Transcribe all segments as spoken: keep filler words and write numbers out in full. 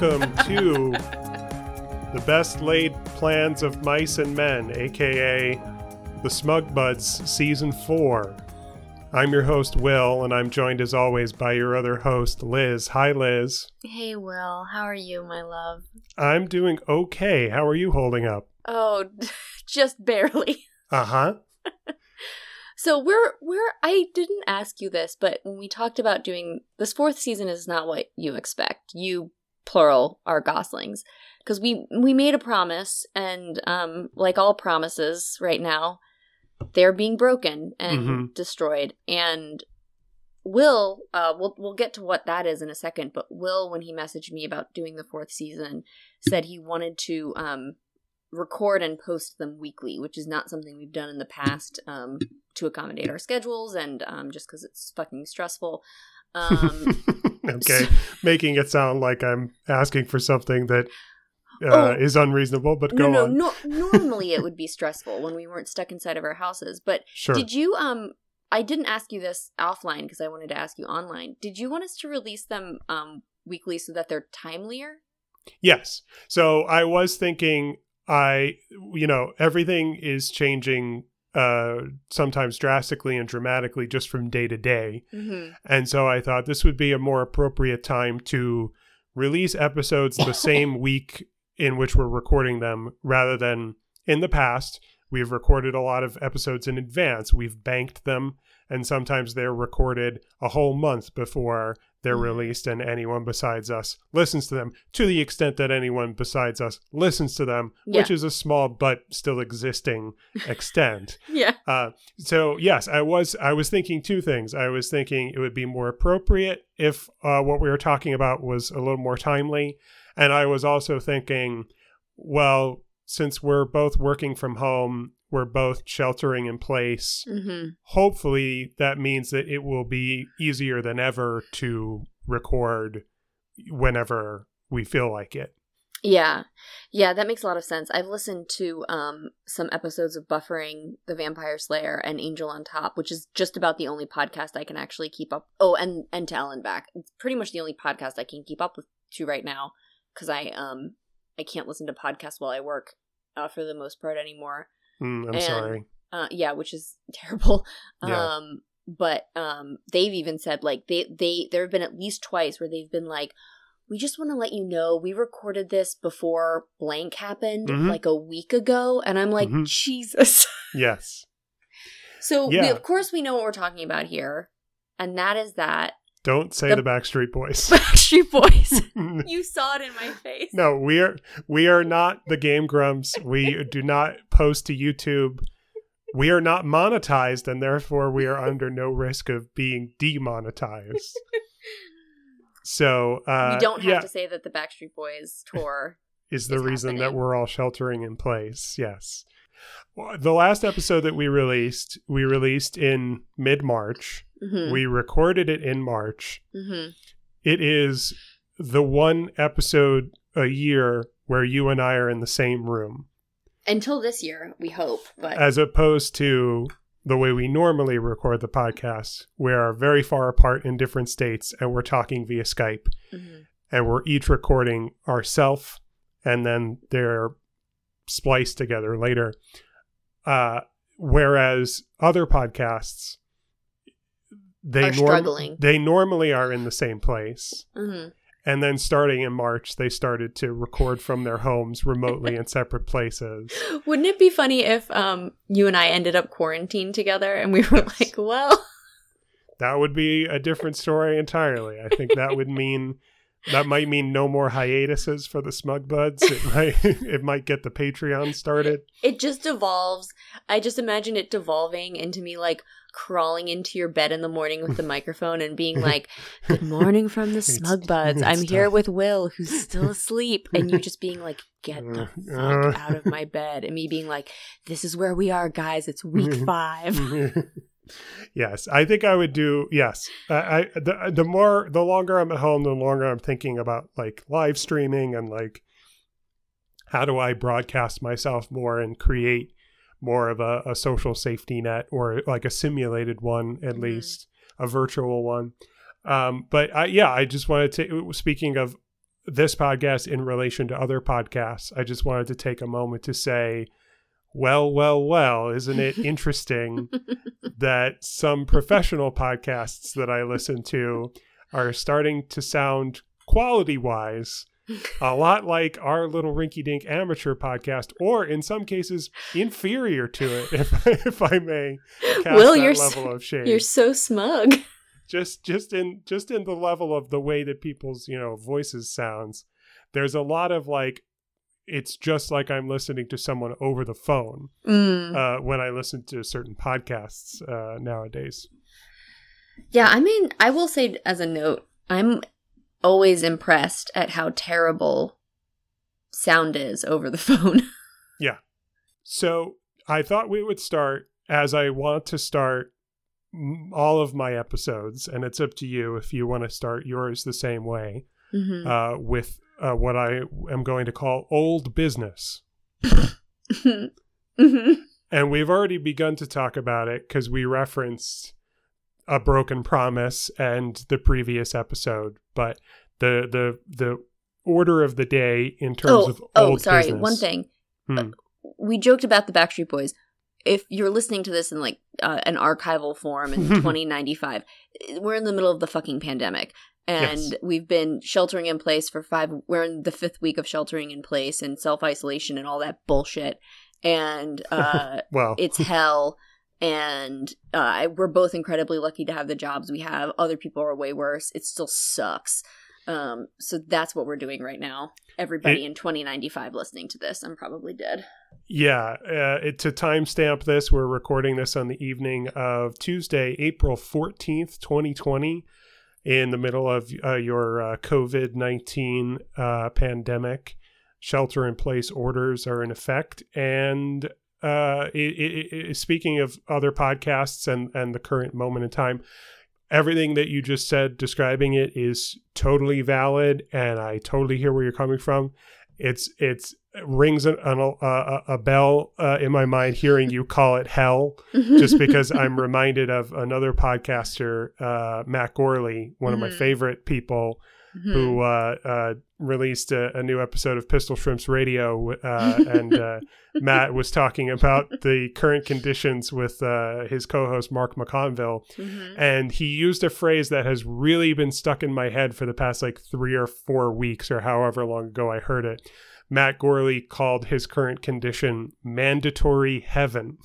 welcome to the best laid plans of mice and men, aka The Smug Buds, Season four. I'm your host, Will, and I'm joined as always by your other host, Liz. Hi, Liz. Hey, Will. How are you, my love? I'm doing okay. How are you holding up? Oh, just barely. Uh-huh. So we're, we're, I didn't ask you this, but when we talked about doing, this fourth season is not what you expect. You, plural, are goslings. Because we, we made a promise, and um, like all promises right now, they're being broken and mm-hmm. destroyed. And Will, uh, we'll, we'll get to what that is in a second, but Will, when he messaged me about doing the fourth season, said he wanted to um, record and post them weekly, which is not something we've done in the past um, to accommodate our schedules and um, just because it's fucking stressful. Um, okay. Making it sound like I'm asking for something that... Uh, oh, is unreasonable, but go no, no, on. No, normally it would be stressful when we weren't stuck inside of our houses. But sure. Did you, um, I didn't ask you this offline because I wanted to ask you online. Did you want us to release them um, weekly so that they're timelier? Yes. So I was thinking, I, you know, everything is changing uh, sometimes drastically and dramatically just from day to day. Mm-hmm. And so I thought this would be a more appropriate time to release episodes the same week in which we're recording them, rather than in the past, we've recorded a lot of episodes in advance. We've banked them, and sometimes they're recorded a whole month before they're mm-hmm. released, and anyone besides us listens to them, to the extent that anyone besides us listens to them, yeah. which is a small but still existing extent. yeah. Uh, so, yes, I was I was thinking two things. I was thinking it would be more appropriate if uh, what we were talking about was a little more timely. And I was also thinking, well, since we're both working from home, we're both sheltering in place, mm-hmm. hopefully that means that it will be easier than ever to record whenever we feel like it. Yeah. Yeah, that makes a lot of sense. I've listened to um, some episodes of Buffering the Vampire Slayer and Angel on Top, which is just about the only podcast I can actually keep up. Oh, and, and To Ellen Back. It's pretty much the only podcast I can keep up with to right now. Because I um I can't listen to podcasts while I work uh, for the most part anymore. Mm, I'm and, sorry. Uh, yeah, which is terrible. Yeah. Um, but um, they've even said like they they there have been at least twice where they've been like, we just want to let you know we recorded this before blank happened mm-hmm. like a week ago, and I'm like mm-hmm. Jesus. Yes. So yeah. we, of course we know what we're talking about here, and that is that. Don't say the, the Backstreet Boys. Backstreet Boys. You saw it in my face. No, we are we are not the Game Grumps. We do not post to YouTube. We are not monetized, and therefore we are under no risk of being demonetized. So uh, we don't have yeah. to say that the Backstreet Boys tour is the is reason happening. That we're all sheltering in place. Yes. The last episode that we released, we released in mid-March. Mm-hmm. We recorded it in March. Mm-hmm. It is the one episode a year where you and I are in the same room. Until this year, we hope. But as opposed to the way we normally record the podcast, we are very far apart in different states, and we're talking via Skype. Mm-hmm. And we're each recording ourselves, and then they're spliced together later. Uh, whereas other podcasts... They are norm- struggling. They normally are in the same place. Mm-hmm. And then starting in March, they started to record from their homes remotely in separate places. Wouldn't it be funny if um, you and I ended up quarantined together and we were yes. like, well. That would be a different story entirely. I think that would mean, that might mean no more hiatuses for the Smug Buds. It might, it might get the Patreon started. It just devolves. I just imagine it devolving into me like, crawling into your bed in the morning with the microphone and being like, good morning from the Smug Buds. I'm here with Will, who's still asleep. And you just being like, get the fuck out of my bed. And me being like, this is where we are, guys. It's week five. Yes. I think I would do, yes. Uh, I the, the more, the longer I'm at home, the longer I'm thinking about like live streaming and like, how do I broadcast myself more and create more of a, a social safety net, or like a simulated one, at mm-hmm. least a virtual one. Um, but I, yeah, I just wanted to, speaking of this podcast in relation to other podcasts, I just wanted to take a moment to say, well, well, well, isn't it interesting that some professional podcasts that I listen to are starting to sound quality-wise a lot like our little rinky-dink amateur podcast, or in some cases, inferior to it, if, if I may cast Will, that you're level so, of shade. You're so smug. Just just in just in the level of the way that people's, you know, voices sounds, there's a lot of like, it's just like I'm listening to someone over the phone mm. uh, when I listen to certain podcasts uh, nowadays. Yeah, I mean, I will say as a note, I'm always impressed at how terrible sound is over the phone. Yeah. So I thought we would start, as I want to start all of my episodes, and it's up to you if you want to start yours the same way, mm-hmm. uh, with uh, what I am going to call old business. mm-hmm. And we've already begun to talk about it because we referenced A Broken Promise and the previous episode, but the the the order of the day in terms oh, of old oh sorry business. One thing hmm. uh, we joked about the Backstreet Boys. If you're listening to this in like uh, an archival form in twenty ninety-five, we're in the middle of the fucking pandemic, and yes. we've been sheltering in place for five we're in the fifth week of sheltering in place and self-isolation and all that bullshit, and uh well it's hell. And uh, we're both incredibly lucky to have the jobs we have. Other people are way worse. It still sucks. Um, so that's what we're doing right now. Everybody it, in twenty ninety-five listening to this, I'm probably dead. Yeah. Uh, it, to timestamp this, we're recording this on the evening of Tuesday, April fourteenth, twenty twenty, in the middle of uh, your uh, COVID nineteen uh, pandemic. Shelter in place orders are in effect. And Uh, it, it, it, speaking of other podcasts and, and the current moment in time, everything that you just said describing it is totally valid, and I totally hear where you're coming from. It's it's it rings an, an, a, a bell uh, in my mind hearing you call it hell, just because I'm reminded of another podcaster, uh, Matt Gourley, one mm-hmm. of my favorite people, mm-hmm. who uh, uh, released a, a new episode of Pistol Shrimps Radio, uh, and uh, Matt was talking about the current conditions with uh, his co-host Mark McConville, mm-hmm. and he used a phrase that has really been stuck in my head for the past like three or four weeks or however long ago I heard it. Matt Gourley called his current condition mandatory heaven.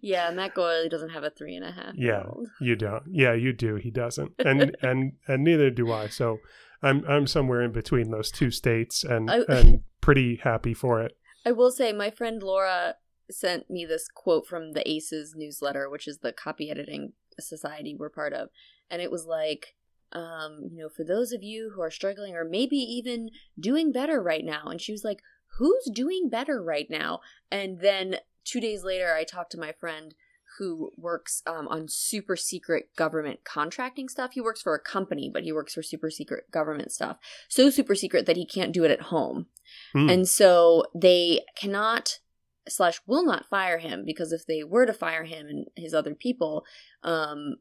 Yeah, Matt Gourley doesn't have a three and a half. Yeah, old. You don't. Yeah, you do. He doesn't, and and and neither do I. So I'm I'm somewhere in between those two states, and I, and pretty happy for it. I will say, my friend Laura sent me this quote from the Aces newsletter, which is the copy editing society we're part of, and it was like, Um, you know, for those of you who are struggling or maybe even doing better right now. And she was like, who's doing better right now? And then two days later, I talked to my friend who works um, on super secret government contracting stuff. He works for a company, but he works for super secret government stuff. So super secret that he can't do it at home. Mm. And so they cannot slash will not fire him, because if they were to fire him and his other people, um,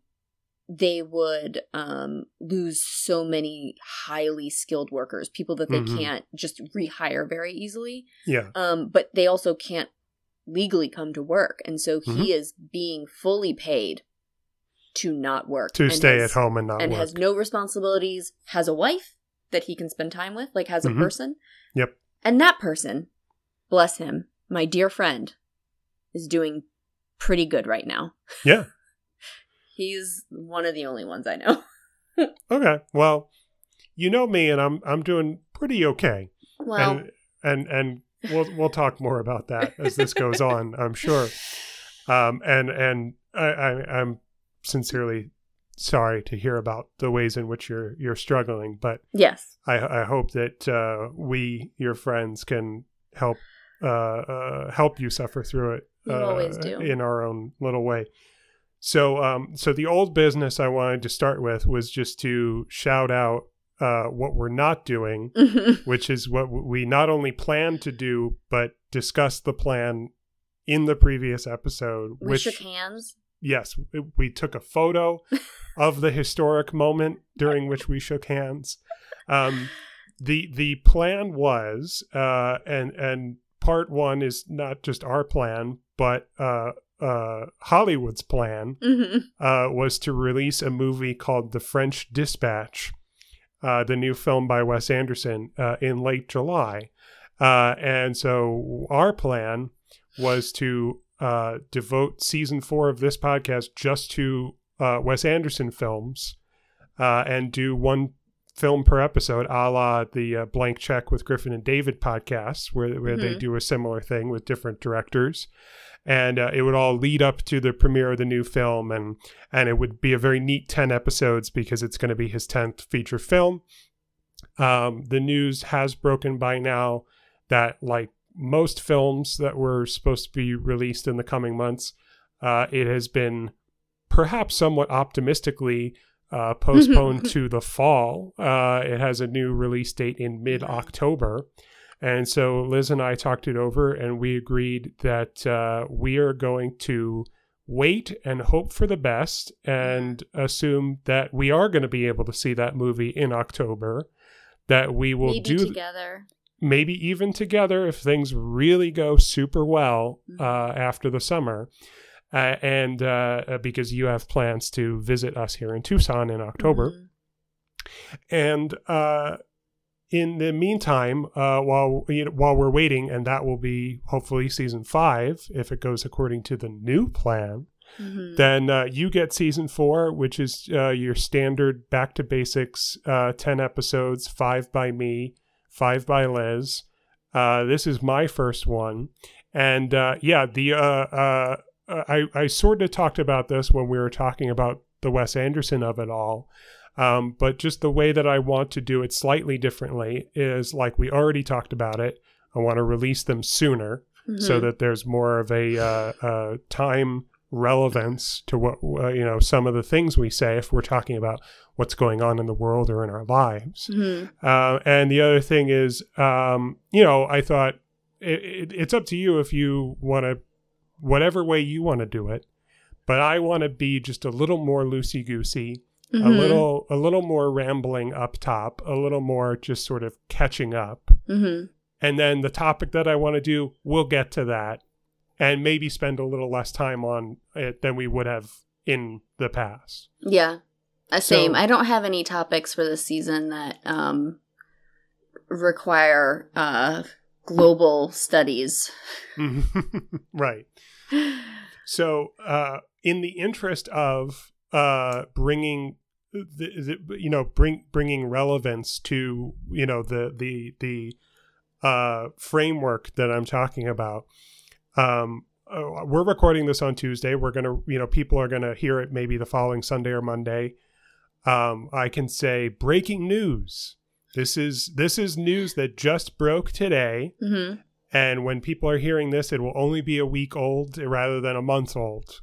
they would um, lose so many highly skilled workers, people that they mm-hmm. can't just rehire very easily. Yeah. Um, but they also can't legally come to work. And so mm-hmm. he is being fully paid to not work. To stay has, at home and not and work. And has no responsibilities, has a wife that he can spend time with, like has a mm-hmm. person. Yep. And that person, bless him, my dear friend, is doing pretty good right now. Yeah. He's one of the only ones I know. Okay. Well, you know me, and I'm I'm doing pretty okay. Wow. And and, and we'll we'll talk more about that as this goes on, I'm sure. Um and and I, I I'm sincerely sorry to hear about the ways in which you're you're struggling, but yes, I I hope that uh, we, your friends, can help uh, uh help you suffer through it. We uh, always do, in our own little way. So um, so the old business I wanted to start with was just to shout out uh, what we're not doing, mm-hmm. which is what we not only planned to do, but discussed the plan in the previous episode. We which, shook hands. Yes. We took a photo of the historic moment during which we shook hands. Um, the the plan was, uh, and and part one is not just our plan, but uh, uh, Hollywood's plan, mm-hmm. uh, was to release a movie called The French Dispatch, uh, the new film by Wes Anderson, uh, in late July. Uh, and so our plan was to uh, devote season four of this podcast just to uh, Wes Anderson films, uh, and do one film per episode, a la the uh, Blank Check with Griffin and David podcasts, where, where mm-hmm. they do a similar thing with different directors. And uh, it would all lead up to the premiere of the new film. And, and it would be a very neat ten episodes because it's going to be his tenth feature film. Um, the news has broken by now that, like most films that were supposed to be released in the coming months, uh, it has been perhaps somewhat optimistically uh, postponed to the fall. Uh, it has a new release date in mid-October. And so Liz and I talked it over, and we agreed that uh, we are going to wait and hope for the best and assume that we are going to be able to see that movie in October, that we will maybe do... Maybe together. Maybe even together if things really go super well uh, after the summer. Uh, and uh, because you have plans to visit us here in Tucson in October. Mm-hmm. And uh, in the meantime, uh, while, you know, while we're waiting, and that will be hopefully season five, if it goes according to the new plan, mm-hmm. then uh, you get season four, which is uh, your standard back to basics, uh, ten episodes, five by me, five by Liz. Uh, this is my first one. And uh, yeah, the uh, uh, I, I sort of talked about this when we were talking about the Wes Anderson of it all. Um, but just the way that I want to do it slightly differently is, like we already talked about it, I want to release them sooner, mm-hmm. so that there's more of a uh, uh, time relevance to what, uh, you know, some of the things we say if we're talking about what's going on in the world or in our lives. Mm-hmm. Uh, and the other thing is, um, you know, I thought it, it, it's up to you if you want to, whatever way you want to do it, but I want to be just a little more loosey-goosey, mm-hmm. a little a little more rambling up top, a little more just sort of catching up. Mm-hmm. And then the topic that I want to do, we'll get to that. And maybe spend a little less time on it than we would have in the past. Yeah, same. So, I don't have any topics for this season that um, require uh, global studies. Right. So uh, in the interest of uh, bringing, the, the, you know, bring, bringing relevance to, you know, the, the, the uh, framework that I'm talking about, Um, uh, we're recording this on Tuesday. We're going to, you know, people are going to hear it maybe the following Sunday or Monday. Um, I can say breaking news. This is, this is news that just broke today. Mm-hmm. And when people are hearing this, it will only be a week old rather than a month old.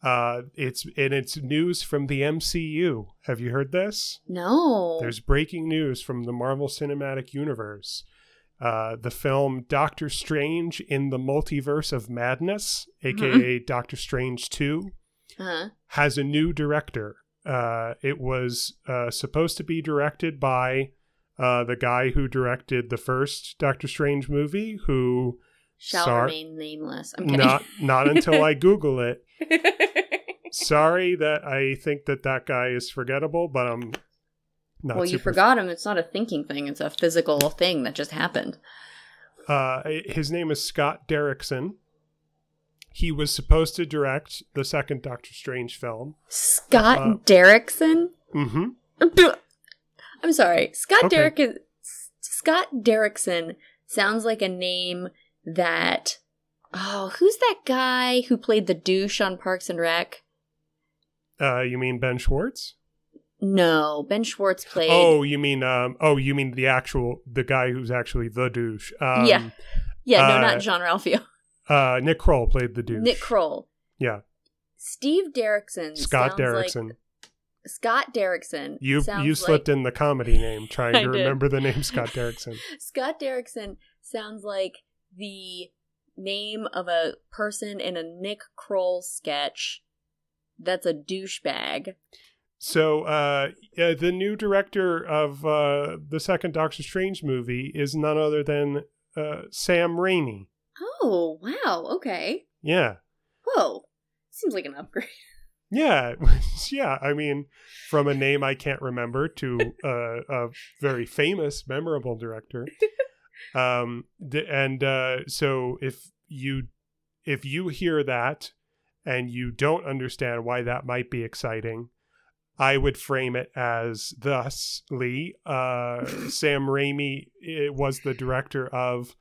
Uh, it's, and it's news from the M C U. Have you heard this? No. There's breaking news from the Marvel Cinematic Universe. Uh, the film Doctor Strange in the Multiverse of Madness, aka mm-hmm. Doctor Strange two, uh-huh. has a new director. Uh, it was uh, supposed to be directed by uh, the guy who directed the first Doctor Strange movie, who shall sar- remain nameless. I'm kidding. Not, not until I Google it. Sorry that I think that that guy is forgettable, but I'm... Not well, you forgot f- him. It's not a thinking thing. It's a physical thing that just happened. Uh, his name is Scott Derrickson. He was supposed to direct the second Doctor Strange film. Scott uh, Derrickson? Mm-hmm. I'm sorry. Scott, okay. Derrick- Scott Derrickson sounds like a name that... Oh, who's that guy who played the douche on Parks and Rec? Uh, you mean Ben Schwartz? No, Ben Schwartz played. Oh, you mean um? Oh, you mean the actual the guy who's actually the douche? Um, yeah, yeah. No, uh, not John Ralphio. Uh, Nick Kroll played the douche. Nick Kroll. Yeah. Steve Derrickson. Scott Derrickson. Like, Scott Derrickson. You you slipped like, in the comedy name, trying to remember the name Scott Derrickson. Scott Derrickson sounds like the name of a person in a Nick Kroll sketch. That's a douchebag. So uh, uh, the new director of uh, the second Doctor Strange movie is none other than uh, Sam Raimi. Oh, wow. Okay. Yeah. Whoa. Seems like an upgrade. Yeah. Yeah. I mean, from a name I can't remember to uh, a very famous, memorable director. Um, and uh, so if you if you hear that and you don't understand why that might be exciting, I would frame it as thusly. Uh, Sam Raimi it was the director of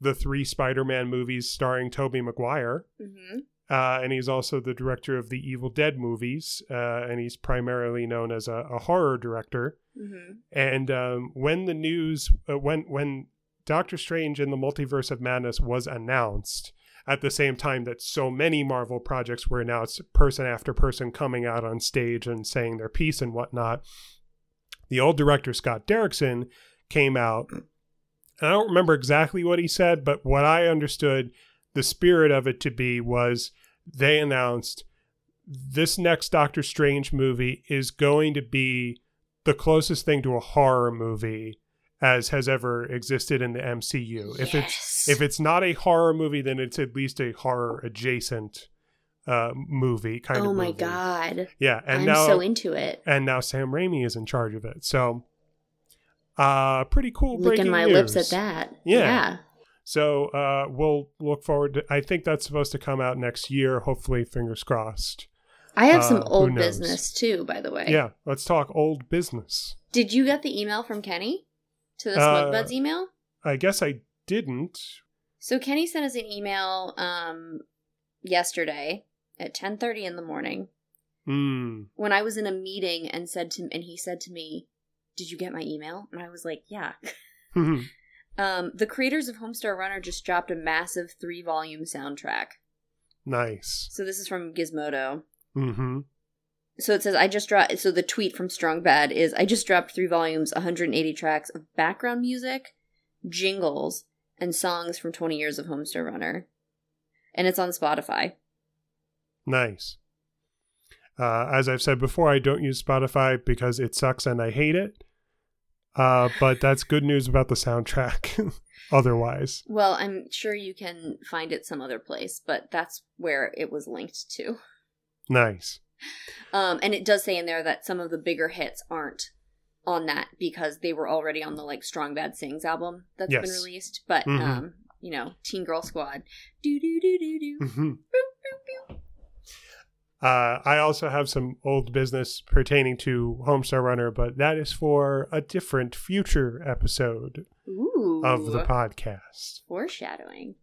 the three Spider-Man movies starring Tobey Maguire. Mm-hmm. Uh, and he's also the director of the Evil Dead movies. Uh, and he's primarily known as a, a horror director. Mm-hmm. And um, when the news, uh, when when Doctor Strange in the Multiverse of Madness was announced, at the same time that so many Marvel projects were announced, person after person coming out on stage and saying their piece and whatnot, the old director, Scott Derrickson, came out. And I don't remember exactly what he said, but what I understood the spirit of it to be was they announced this next Doctor Strange movie is going to be the closest thing to a horror movie as has ever existed in the M C U. Yes. If it's if it's not a horror movie, then it's at least a horror adjacent uh, movie kind oh of. Oh my movie. God! Yeah, and I'm now so into it. And now Sam Raimi is in charge of it, so uh, pretty cool. Licking my news. Lips at that. Yeah. yeah. So uh, we'll look forward to. I think that's supposed to come out next year. Hopefully, fingers crossed. I have uh, some old business too, by the way. Yeah, let's talk old business. Did you get the email from Kenny? To the Smug Buds uh, email? I guess I didn't. So Kenny sent us an email um, yesterday at ten thirty in the morning mm. when I was in a meeting and said to and he said to me, "Did you get my email?" And I was like, "Yeah." um, the creators of Homestar Runner just dropped a massive three-volume soundtrack. Nice. So this is from Gizmodo. Mm-hmm. So it says, I just dropped, so the tweet from Strong Bad is, I just dropped three volumes, one hundred eighty tracks of background music, jingles, and songs from twenty years of Homestar Runner. And it's on Spotify. Nice. Uh, as I've said before, I don't use Spotify because it sucks and I hate it. Uh, but that's good news about the soundtrack otherwise. Well, I'm sure you can find it some other place, but that's where it was linked to. Nice. Um, and it does say in there that some of the bigger hits aren't on that because they were already on the like Strong Bad Sings album that's yes. been released. But mm-hmm. um, you know, Teen Girl Squad, do do do do do. Mm-hmm. Boop, boop, boop. Uh, I also have some old business pertaining to Homestar Runner, but that is for a different future episode Ooh, of the podcast. Foreshadowing.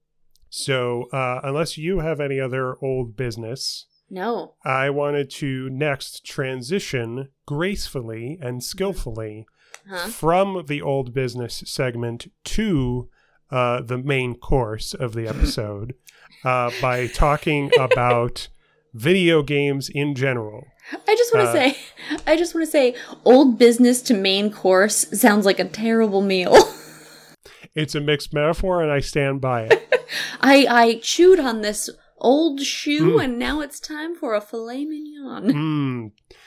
So, uh, unless you have any other old business. No. I wanted to next transition gracefully and skillfully huh? from the old business segment to uh, the main course of the episode uh, by talking about video games in general. I just want to uh, say, I just want to say old business to main course sounds like a terrible meal. It's a mixed metaphor and I stand by it. I, I chewed on this old shoe, mm. and now it's time for a filet mignon. Mm.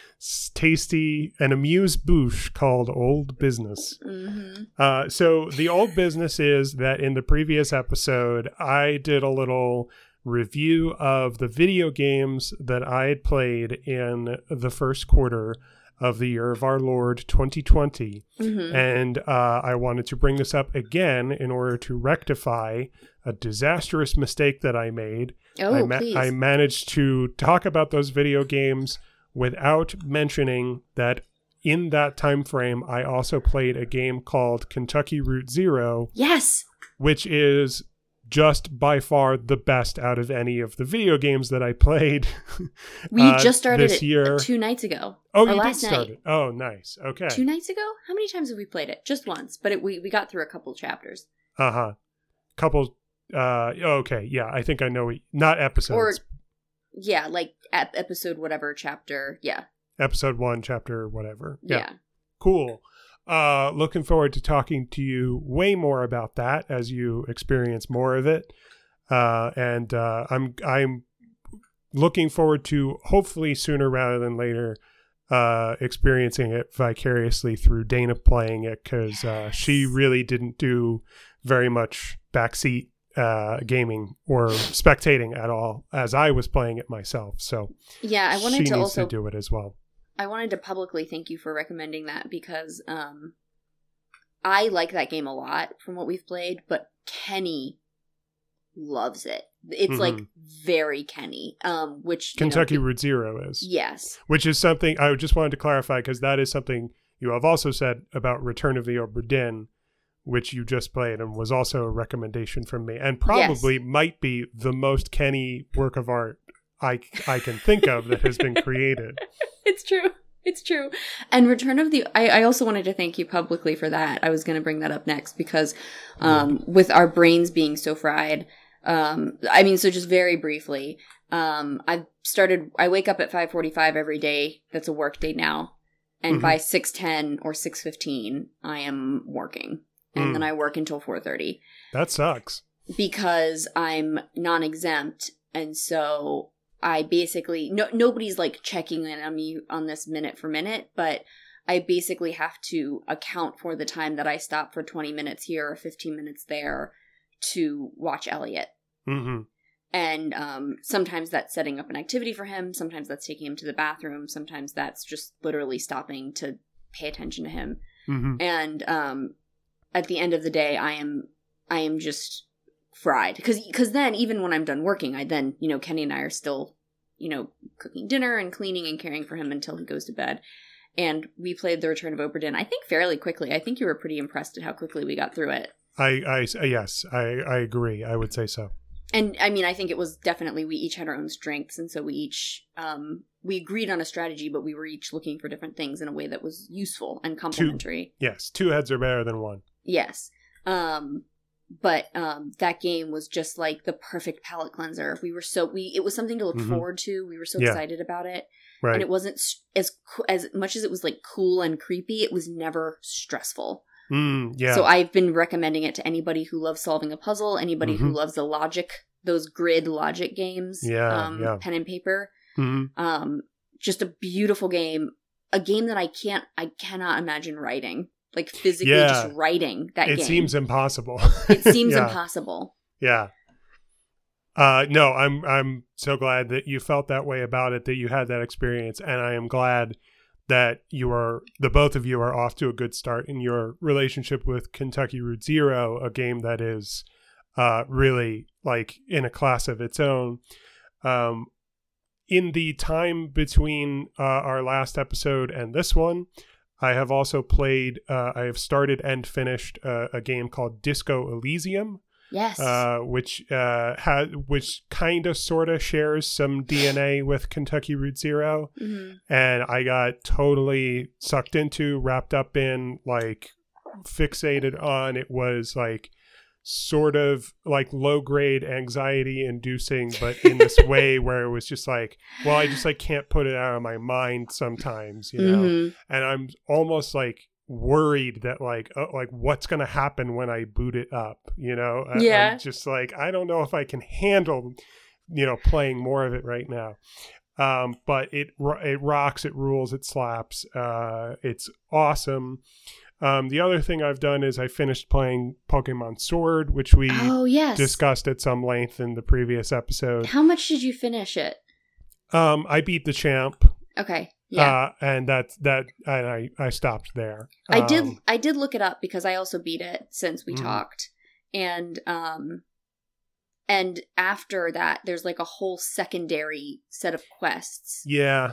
Tasty, an amuse-bouche called old business. Mm-hmm. Uh, so the old business is that in the previous episode, I did a little review of the video games that I had played in the first quarter of the year of our Lord twenty twenty. Mm-hmm. And uh, I wanted to bring this up again in order to rectify a disastrous mistake that I made. Oh, I, ma- please. I managed to talk about those video games without mentioning that in that time frame, I also played a game called Kentucky Route Zero. Yes. Which is just by far the best out of any of the video games that I played. We uh, just started this year. It two nights ago. Oh, you last did start night. It. Oh, nice. Okay. Two nights ago? How many times have we played it? Just once, but it, we, we got through a couple chapters. Uh-huh. Couple Uh, okay, yeah, I think I know, we, not episodes. Or, yeah, like ep- episode whatever, chapter, yeah. Episode one, chapter whatever. Yeah. yeah. Cool. Uh, looking forward to talking to you way more about that as you experience more of it. Uh, and uh, I'm I'm looking forward to, hopefully sooner rather than later, uh, experiencing it vicariously through Dana playing it, because yes. uh, she really didn't do very much backseat uh, gaming or spectating at all as I was playing it myself. So yeah, I wanted she to needs also to do it as well. I wanted to publicly thank you for recommending that, because um, I like that game a lot from what we've played, but Kenny loves it. It's mm-hmm. like very Kenny, um, which Kentucky you know, Route Zero is. Yes. Which is something I just wanted to clarify, because that is something you have also said about Return of the Obra Dinn, which you just played and was also a recommendation from me, and probably yes. might be the most Kenny work of art I, I can think of that has been created. It's true. It's true. And Return of the... I, I also wanted to thank you publicly for that. I was going to bring that up next, because um, mm. with our brains being so fried... Um, I mean, so just very briefly, um, I've started, I wake up at five forty-five every day. That's a work day now. And mm-hmm. by six ten or six fifteen, I am working. And mm. then I work until four thirty. That sucks. Because I'm non-exempt. And so I basically, no, nobody's like checking in on me on this minute for minute, but I basically have to account for the time that I stop for twenty minutes here or fifteen minutes there to watch Elliot. Mm-hmm. And um, sometimes that's setting up an activity for him. Sometimes that's taking him to the bathroom. Sometimes that's just literally stopping to pay attention to him. Mm-hmm. And um, at the end of the day, I am I am just fried. Because because then, even when I'm done working, I then, you know, Kenny and I are still, you know, cooking dinner and cleaning and caring for him until he goes to bed. And we played The Return of Obra Dinn, I think, fairly quickly. I think you were pretty impressed at how quickly we got through it. I, I, yes, I, I agree. I would say so. And I mean, I think it was definitely, we each had our own strengths. And so we each, um, we agreed on a strategy, but we were each looking for different things in a way that was useful and complementary. Two, yes. Two heads are better than one. Yes. Um, but, um, that game was just like the perfect palate cleanser. We were so, we, it was something to look mm-hmm. forward to. We were so yeah. excited about it. Right. And it wasn't as, as much as it was like cool and creepy, it was never stressful. Mm, yeah. So I've been recommending it to anybody who loves solving a puzzle, anybody mm-hmm. who loves the logic, those grid logic games, yeah, um, yeah. pen and paper. Mm-hmm. Um, just a beautiful game, a game that I can't, I cannot imagine writing, like physically yeah. just writing that it game. It seems impossible. It seems yeah. impossible. Yeah. Uh, no, I'm, I'm so glad that you felt that way about it, that you had that experience, and I am glad that you are, the both of you are off to a good start in your relationship with Kentucky Route Zero, a game that is uh, really like in a class of its own. Um, in the time between uh, our last episode and this one, I have also played, uh, I have started and finished uh, a game called Disco Elysium. Yes. Uh, which uh, ha- which kind of sort of shares some D N A with Kentucky Route Zero. Mm-hmm. And I got totally sucked into, wrapped up in, like fixated on. It was like sort of like low grade anxiety inducing, but in this way where it was just like, well, I just like can't put it out of my mind sometimes, you know? Mm-hmm. And I'm almost like worried that like oh, like what's gonna happen when I boot it up, you know? I, yeah I'm just like, I don't know if I can handle, you know, playing more of it right now, um but it it rocks, it rules, it slaps, uh it's awesome. Um the other thing I've done is I finished playing Pokemon Sword, which we oh, yes. discussed at some length in the previous episode. How much did you finish it? um I beat the champ. Okay. Yeah. Uh, and that's that, and I, I stopped there. Um, I did, I did look it up because I also beat it since we mm. talked. And, um, and after that, there's like a whole secondary set of quests. Yeah.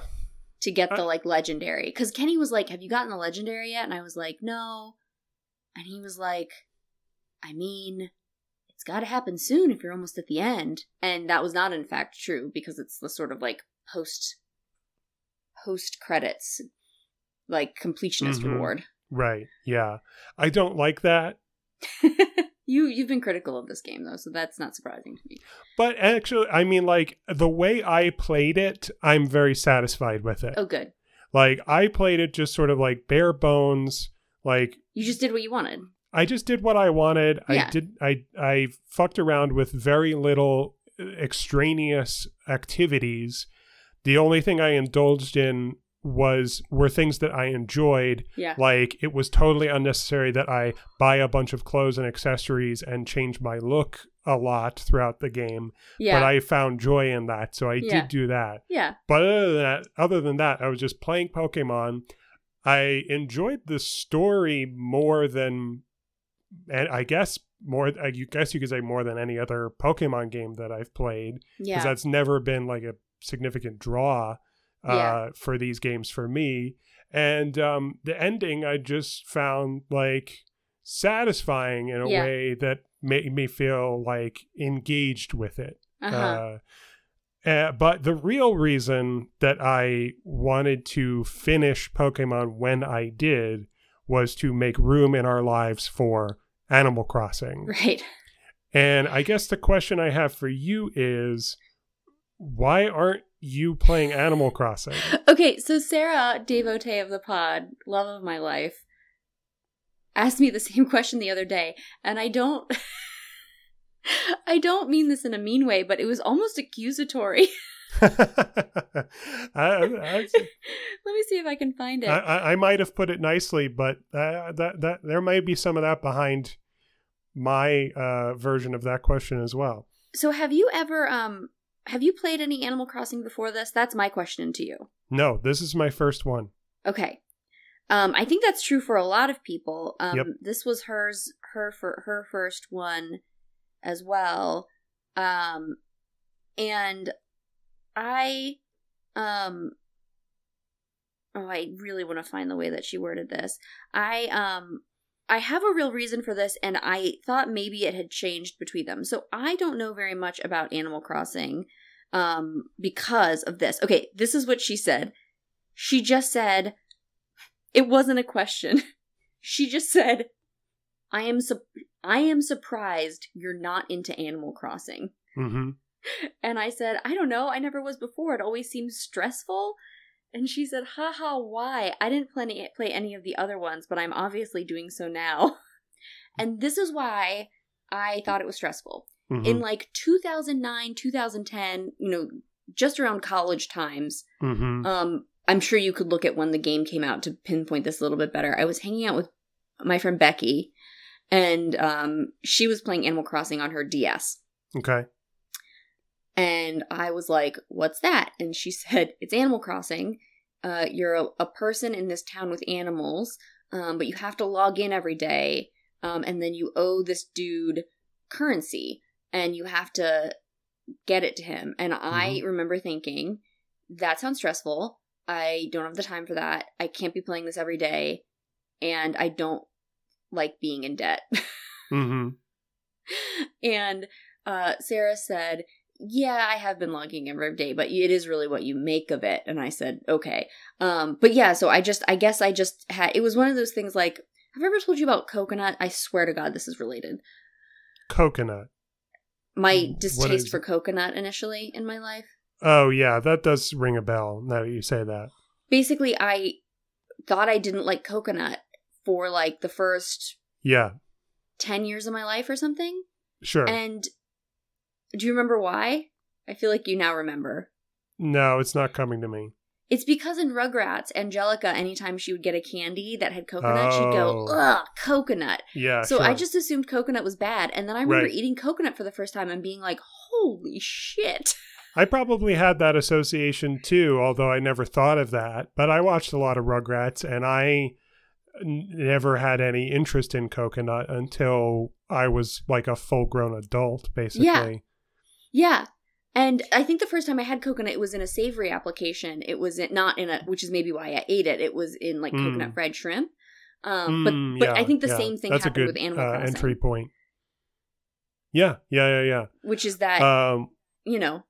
To get the like legendary. 'Cause Kenny was like, have you gotten the legendary yet? And I was like, no. And he was like, I mean, it's got to happen soon if you're almost at the end. And that was not in fact true, because it's the sort of like post post credits like completionist mm-hmm. reward. Right. Yeah. I don't like that. you you've been critical of this game though, so that's not surprising to me. But actually, I mean, like the way I played it, I'm very satisfied with it. Oh good. Like I played it just sort of like bare bones, like you just did what you wanted. I just did what I wanted. Yeah. I did I I fucked around with very little extraneous activities. The only thing I indulged in was were things that I enjoyed. Yeah. Like, it was totally unnecessary that I buy a bunch of clothes and accessories and change my look a lot throughout the game. Yeah. But I found joy in that, so I yeah. did do that. Yeah. But other than that, other than that, I was just playing Pokemon. I enjoyed the story more than, and I guess more, I guess you could say more than any other Pokemon game that I've played. Yeah. Because that's never been like a significant draw. Uh, yeah. for these games for me. And um, the ending I just found like satisfying in a yeah. way that made me feel like engaged with it. Uh-huh. Uh, uh, but the real reason that I wanted to finish Pokemon when I did was to make room in our lives for Animal Crossing. Right. And I guess the question I have for you is, why aren't you playing Animal Crossing? Okay, so Sarah, devotee of the pod, love of my life, asked me the same question the other day, and I don't I don't mean this in a mean way, but it was almost accusatory. I, I, let me see if I can find it. I, I, I might have put it nicely, but uh, that that there might be some of that behind my uh, version of that question as well. So have you ever um Have you played any Animal Crossing before this? That's my question to you. No, this is my first one. Okay. Um, I think that's true for a lot of people. Um, yep. This was hers, her for her first one as well. Um, and I, um, oh, I really want to find the way that she worded this. I, um, I have a real reason for this, and I thought maybe it had changed between them. So I don't know very much about Animal Crossing um, because of this. Okay, this is what she said. She just said, it wasn't a question. She just said, I am su- I am surprised you're not into Animal Crossing. Mm-hmm. And I said, I don't know. I never was before. It always seems stressful. And she said, haha, why? I didn't play any of the other ones, but I'm obviously doing so now. And this is why I thought it was stressful. Mm-hmm. In like two thousand nine, two thousand ten, you know, just around college times, mm-hmm. um, I'm sure you could look at when the game came out to pinpoint this a little bit better. I was hanging out with my friend Becky, and um, she was playing Animal Crossing on her D S. Okay. And I was like, what's that? And she said, it's Animal Crossing. Uh, you're a, a person in this town with animals, um, but you have to log in every day. Um, and then you owe this dude currency, and you have to get it to him. And mm-hmm. I remember thinking, that sounds stressful. I don't have the time for that. I can't be playing this every day. And I don't like being in debt. mm-hmm. And uh, Sarah said, yeah, I have been logging every day, but it is really what you make of it. And I said, okay. Um, but yeah, so I just, I guess I just had, it was one of those things like, have I ever told you about coconut? I swear to God, this is related. Coconut. My distaste for coconut initially in my life. Oh yeah, that does ring a bell now that you say that. Basically, I thought I didn't like coconut for like the first yeah ten years of my life or something. Sure. And do you remember why? I feel like you now remember. No, it's not coming to me. It's because in Rugrats, Angelica, anytime she would get a candy that had coconut, oh. she'd go, ugh, coconut. Yeah. So sure. I just assumed coconut was bad. And then I remember right. eating coconut for the first time and being like, holy shit. I probably had that association too, although I never thought of that. But I watched a lot of Rugrats, and I never had any interest in coconut until I was like a full-grown adult, basically. Yeah. Yeah. And I think the first time I had coconut, it was in a savory application. It was not in a, which is maybe why I ate it. It was in like mm. coconut fried shrimp. Um, mm, but but yeah, I think the yeah. same thing That's happened a good, with Animal Crossing. Uh, entry point. Yeah. Yeah. Yeah. Yeah. Which is that, um, you know,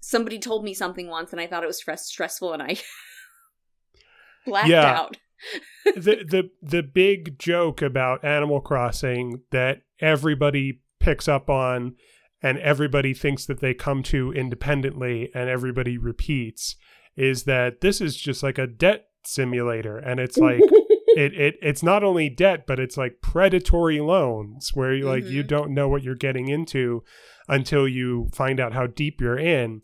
somebody told me something once and I thought it was stress- stressful and I blacked yeah. out. the, the, the big joke about Animal Crossing that everybody picks up on and everybody thinks that they come to independently and everybody repeats is that this is just like a debt simulator. And it's like, it, it it's not only debt, but it's like predatory loans where you like, mm-hmm. you don't know what you're getting into until you find out how deep you're in.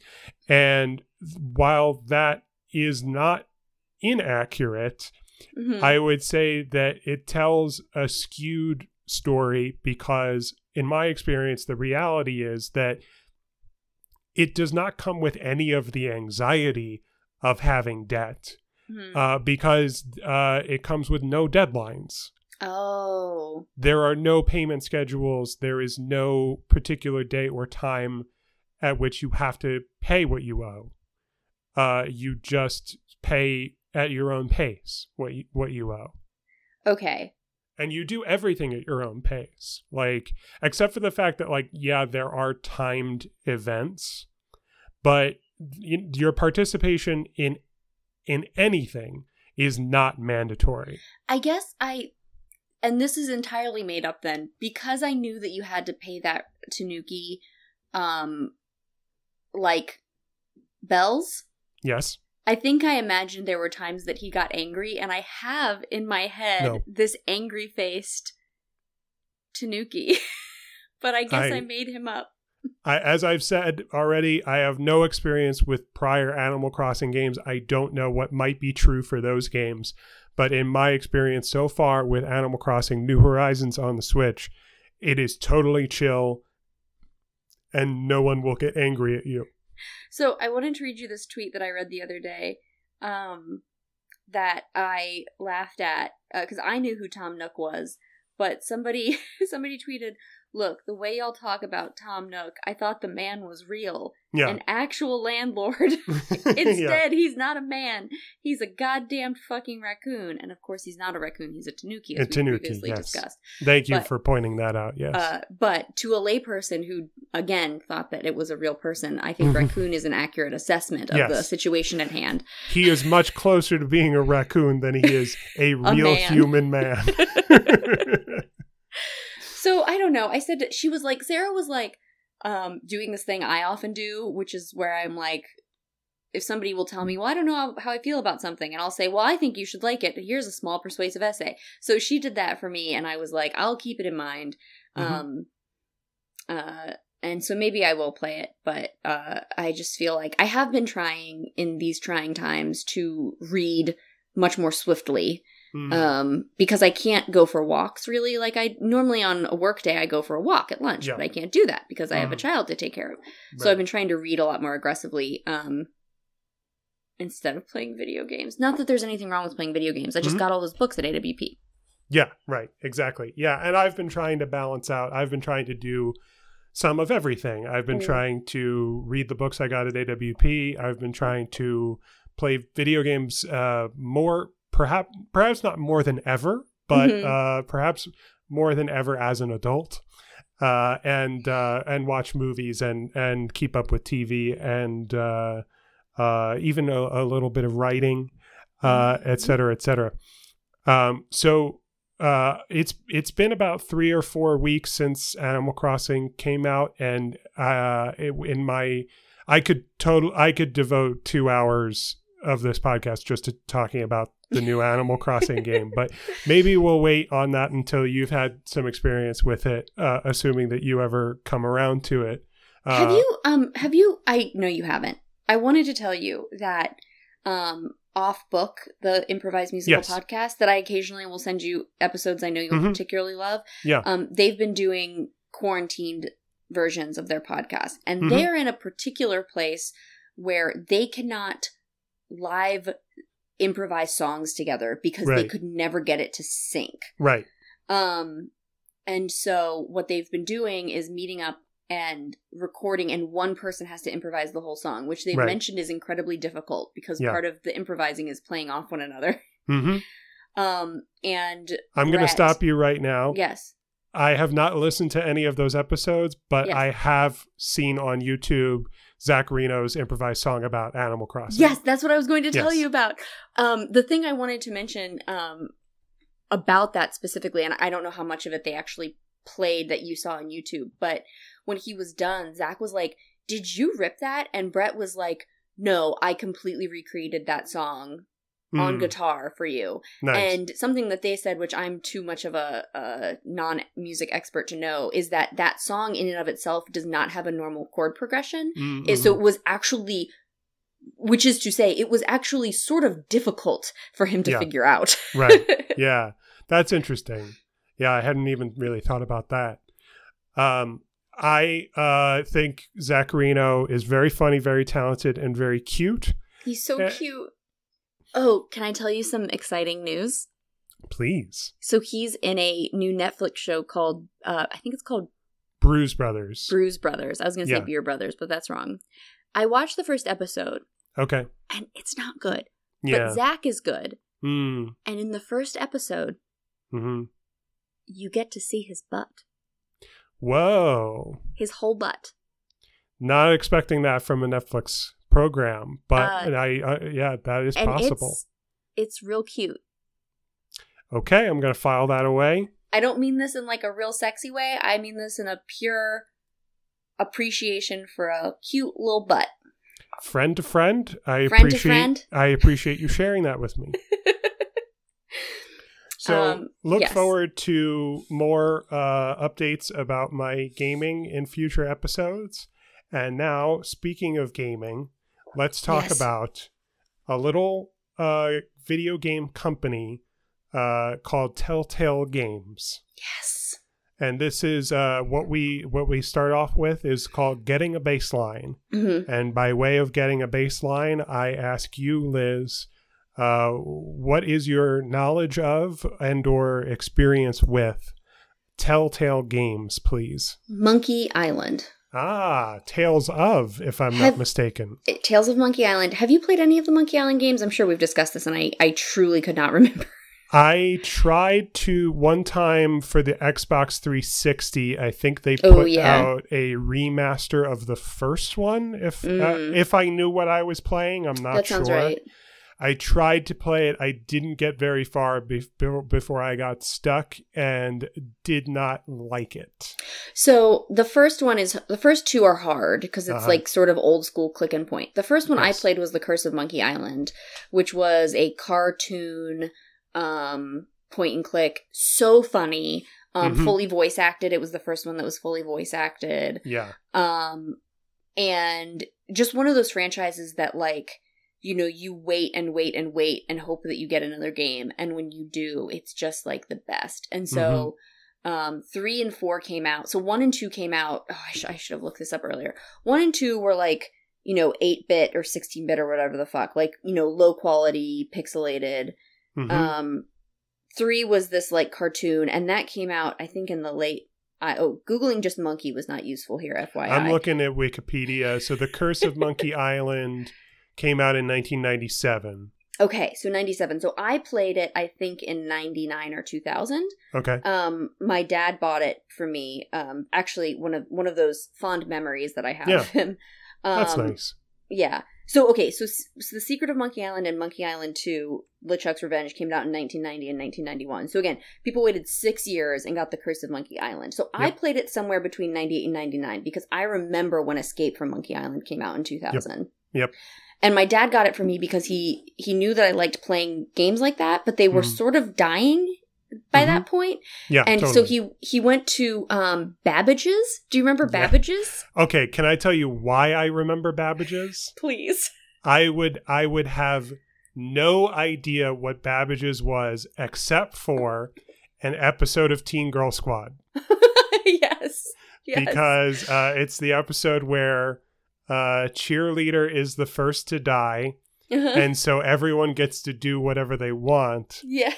And while that is not inaccurate, mm-hmm. I would say that it tells a skewed story because, in my experience, the reality is that it does not come with any of the anxiety of having debt mm-hmm. uh, because uh, it comes with no deadlines. Oh. There are no payment schedules. There is no particular date or time at which you have to pay what you owe. Uh, you just pay at your own pace what you, what you owe. Okay. And you do everything at your own pace. Like, except for the fact that, like, yeah, there are timed events, but y- your participation in in anything is not mandatory. I guess I... And this is entirely made up then. Because I knew that you had to pay that to Nuki, um, like, bells. Yes. I think I imagined there were times that he got angry, and I have in my head no. this angry-faced Tanuki, but I guess I, I made him up. I, as I've said already, I have no experience with prior Animal Crossing games. I don't know what might be true for those games, but in my experience so far with Animal Crossing New Horizons on the Switch, it is totally chill, and no one will get angry at you. So I wanted to read you this tweet that I read the other day um, that I laughed at because uh, I knew who Tom Nook was, but somebody somebody tweeted, look, the way y'all talk about Tom Nook, I thought the man was real, yeah. an actual landlord. Instead, yeah. he's not a man. He's a goddamn fucking raccoon. And of course, he's not a raccoon. He's a tanuki, as a tanuki, we previously yes. discussed. Thank you but, for pointing that out, yes. Uh, but to a layperson who, again, thought that it was a real person, I think raccoon is an accurate assessment of yes. the situation at hand. He is much closer to being a raccoon than he is a, a real man. human man. So, I don't know. I said, to, she was like, Sarah was like um, doing this thing I often do, which is where I'm like, if somebody will tell me, well, I don't know how, how I feel about something. And I'll say, well, I think you should like it. Here's a small persuasive essay. So, she did that for me. And I was like, I'll keep it in mind. Mm-hmm. Um, uh, and so, maybe I will play it. But uh, I just feel like I have been trying in these trying times to read much more swiftly. Um, because I can't go for walks really. Like I normally on a work day, I go for a walk at lunch, yeah. but I can't do that because I have a child to take care of. Right. So I've been trying to read a lot more aggressively, um, instead of playing video games. Not that there's anything wrong with playing video games. I just mm-hmm. got all those books at A W P. Yeah, right. Exactly. Yeah. And I've been trying to balance out. I've been trying to do some of everything. I've been mm-hmm. trying to read the books I got at A W P. I've been trying to play video games, uh, more Perhaps perhaps not more than ever, but mm-hmm. uh, perhaps more than ever as an adult, uh, and uh, and watch movies and, and keep up with T V and uh, uh, even a, a little bit of writing, uh, et cetera, et cetera. Um, so uh, it's it's been about three or four weeks since Animal Crossing came out, and uh, it, in my I could total I could devote two hours of this podcast just to talking about the new Animal Crossing game, but maybe we'll wait on that until you've had some experience with it, uh, assuming that you ever come around to it. Uh, have you, um, have you, I know you haven't. I wanted to tell you that, um, Off Book, the improvised musical yes. podcast that I occasionally will send you episodes I know you'll mm-hmm. particularly love. Yeah. Um, they've been doing quarantined versions of their podcast, and mm-hmm. they're in a particular place where they cannot live improvise songs together because right. they could never get it to sync. Right. Um, and so what they've been doing is meeting up and recording, and one person has to improvise the whole song, which they right. mentioned is incredibly difficult because yeah. part of the improvising is playing off one another. Mm-hmm. Um, and I'm going to stop you right now. Yes. I have not listened to any of those episodes, but yes. I have seen on YouTube Zach Reno's improvised song about Animal Crossing. Yes, that's what I was going to tell yes. you about. Um, the thing I wanted to mention um, about that specifically, and I don't know how much of it they actually played that you saw on YouTube, but when he was done, Zach was like, did you rip that? And Brett was like, no, I completely recreated that song on guitar for you. Nice. And something that they said, which I'm too much of a, a non-music expert to know, is that that song in and of itself does not have a normal chord progression. Mm-hmm. So it was actually Which is to say, it was actually sort of difficult for him to yeah. figure out. Right. Yeah. That's interesting. Yeah, I hadn't even really thought about that. Um, I uh, think Zaccarino is very funny, very talented, and very cute. He's so uh, cute. Oh, can I tell you some exciting news? Please. So he's in a new Netflix show called, uh, I think it's called... Bruise Brothers. Bruise Brothers. I was going to say yeah. Beer Brothers, but that's wrong. I watched the first episode. Okay. And it's not good. Yeah. But Zach is good. Mm. And in the first episode, mm-hmm. you get to see his butt. Whoa. His whole butt. Not expecting that from a Netflix program, but uh, and I, I yeah, that is and possible. It's, it's real cute. Okay, I'm going to file that away. I don't mean this in like a real sexy way. I mean this in a pure appreciation for a cute little butt. Friend to friend. I friend appreciate to friend. I appreciate you sharing that with me. So um, look yes. forward to more uh, updates about my gaming in future episodes. And now, speaking of gaming, let's talk yes. about a little uh, video game company uh, called Telltale Games. Yes. And this is uh, what we what we start off with is called Getting a Baseline. Mm-hmm. And by way of getting a baseline, I ask you, Liz, uh, what is your knowledge of and or experience with Telltale Games, please? Monkey Island. Ah, Tales of, if I'm Have, not mistaken. Tales of Monkey Island. Have you played any of the Monkey Island games? I'm sure we've discussed this, and I, I truly could not remember. I tried to one time for the Xbox three sixty. I think they put oh, yeah. out a remaster of the first one. If mm. uh, if I knew what I was playing, I'm not that sure. That sounds right. I tried to play it. I didn't get very far be- before I got stuck and did not like it. So the first one is the first two are hard because it's uh-huh. like sort of old school click and point. The first one yes. I played was The Curse of Monkey Island, which was a cartoon. Um, point and click. So funny. Um, mm-hmm. Fully voice acted. It was the first one that was fully voice acted. Yeah. Um, and just one of those franchises that like, you know, you wait and wait and wait and hope that you get another game. And when you do, it's just like the best. And so mm-hmm. um, three and four came out. So one and two came out. Oh, I, sh- I should have looked this up earlier. One and two were like, you know, eight-bit or sixteen-bit or whatever the fuck. Like, you know, low quality, pixelated. Mm-hmm. Um, three was this like cartoon, and that came out I think in the late. I, oh, googling just monkey was not useful here. F Y I, I'm looking at Wikipedia. So The Curse of Monkey Island came out in nineteen ninety-seven. Okay, so ninety-seven. So I played it I think in ninety-nine or two thousand. Okay. Um, my dad bought it for me. Um, actually one of one of those fond memories that I have yeah. of him. Um, That's nice. Yeah. So, okay, so, so The Secret of Monkey Island and Monkey Island two, LeChuck's Revenge, came out in nineteen ninety and nineteen ninety-one. So, again, people waited six years and got The Curse of Monkey Island. So, yep. I played it somewhere between ninety-eight and ninety-nine because I remember when Escape from Monkey Island came out in two thousand. Yep. yep. And my dad got it for me because he, he knew that I liked playing games like that, but they were mm. sort of dying by mm-hmm. that point. Yeah, and totally. So he he went to um, Babbage's. Do you remember Babbage's? Yeah. Okay, can I tell you why I remember Babbage's? Please. I would I would have no idea what Babbage's was except for an episode of Teen Girl Squad. yes. yes. Because uh, it's the episode where uh, Cheerleader is the first to die, uh-huh. and so everyone gets to do whatever they want. Yeah.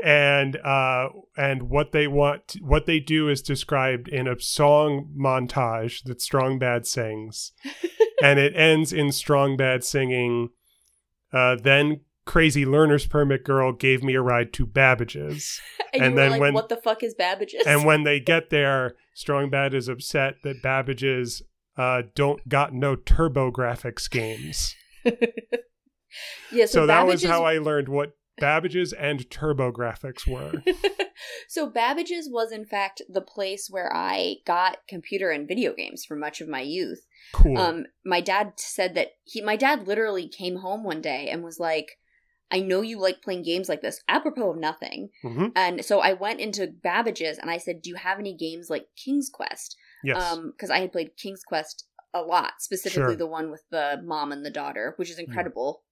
And uh, and what they want, what they do is described in a song montage that Strong Bad sings, and it ends in Strong Bad singing, uh, "Then crazy learner's permit girl gave me a ride to Babbage's," and, and you then were like, when what the fuck is Babbage's? And when they get there, Strong Bad is upset that Babbage's uh, don't got no TurboGrafx games. yeah, so, so that was how I learned what Babbage's and TurboGrafx were. So Babbage's was, in fact, the place where I got computer and video games for much of my youth. Cool. Um, my dad said that he, my dad literally came home one day and was like, I know you like playing games like this, apropos of nothing. Mm-hmm. And so I went into Babbage's and I said, do you have any games like King's Quest? Yes. Because um, I had played King's Quest a lot, specifically sure. the one with the mom and the daughter, which is incredible. Mm.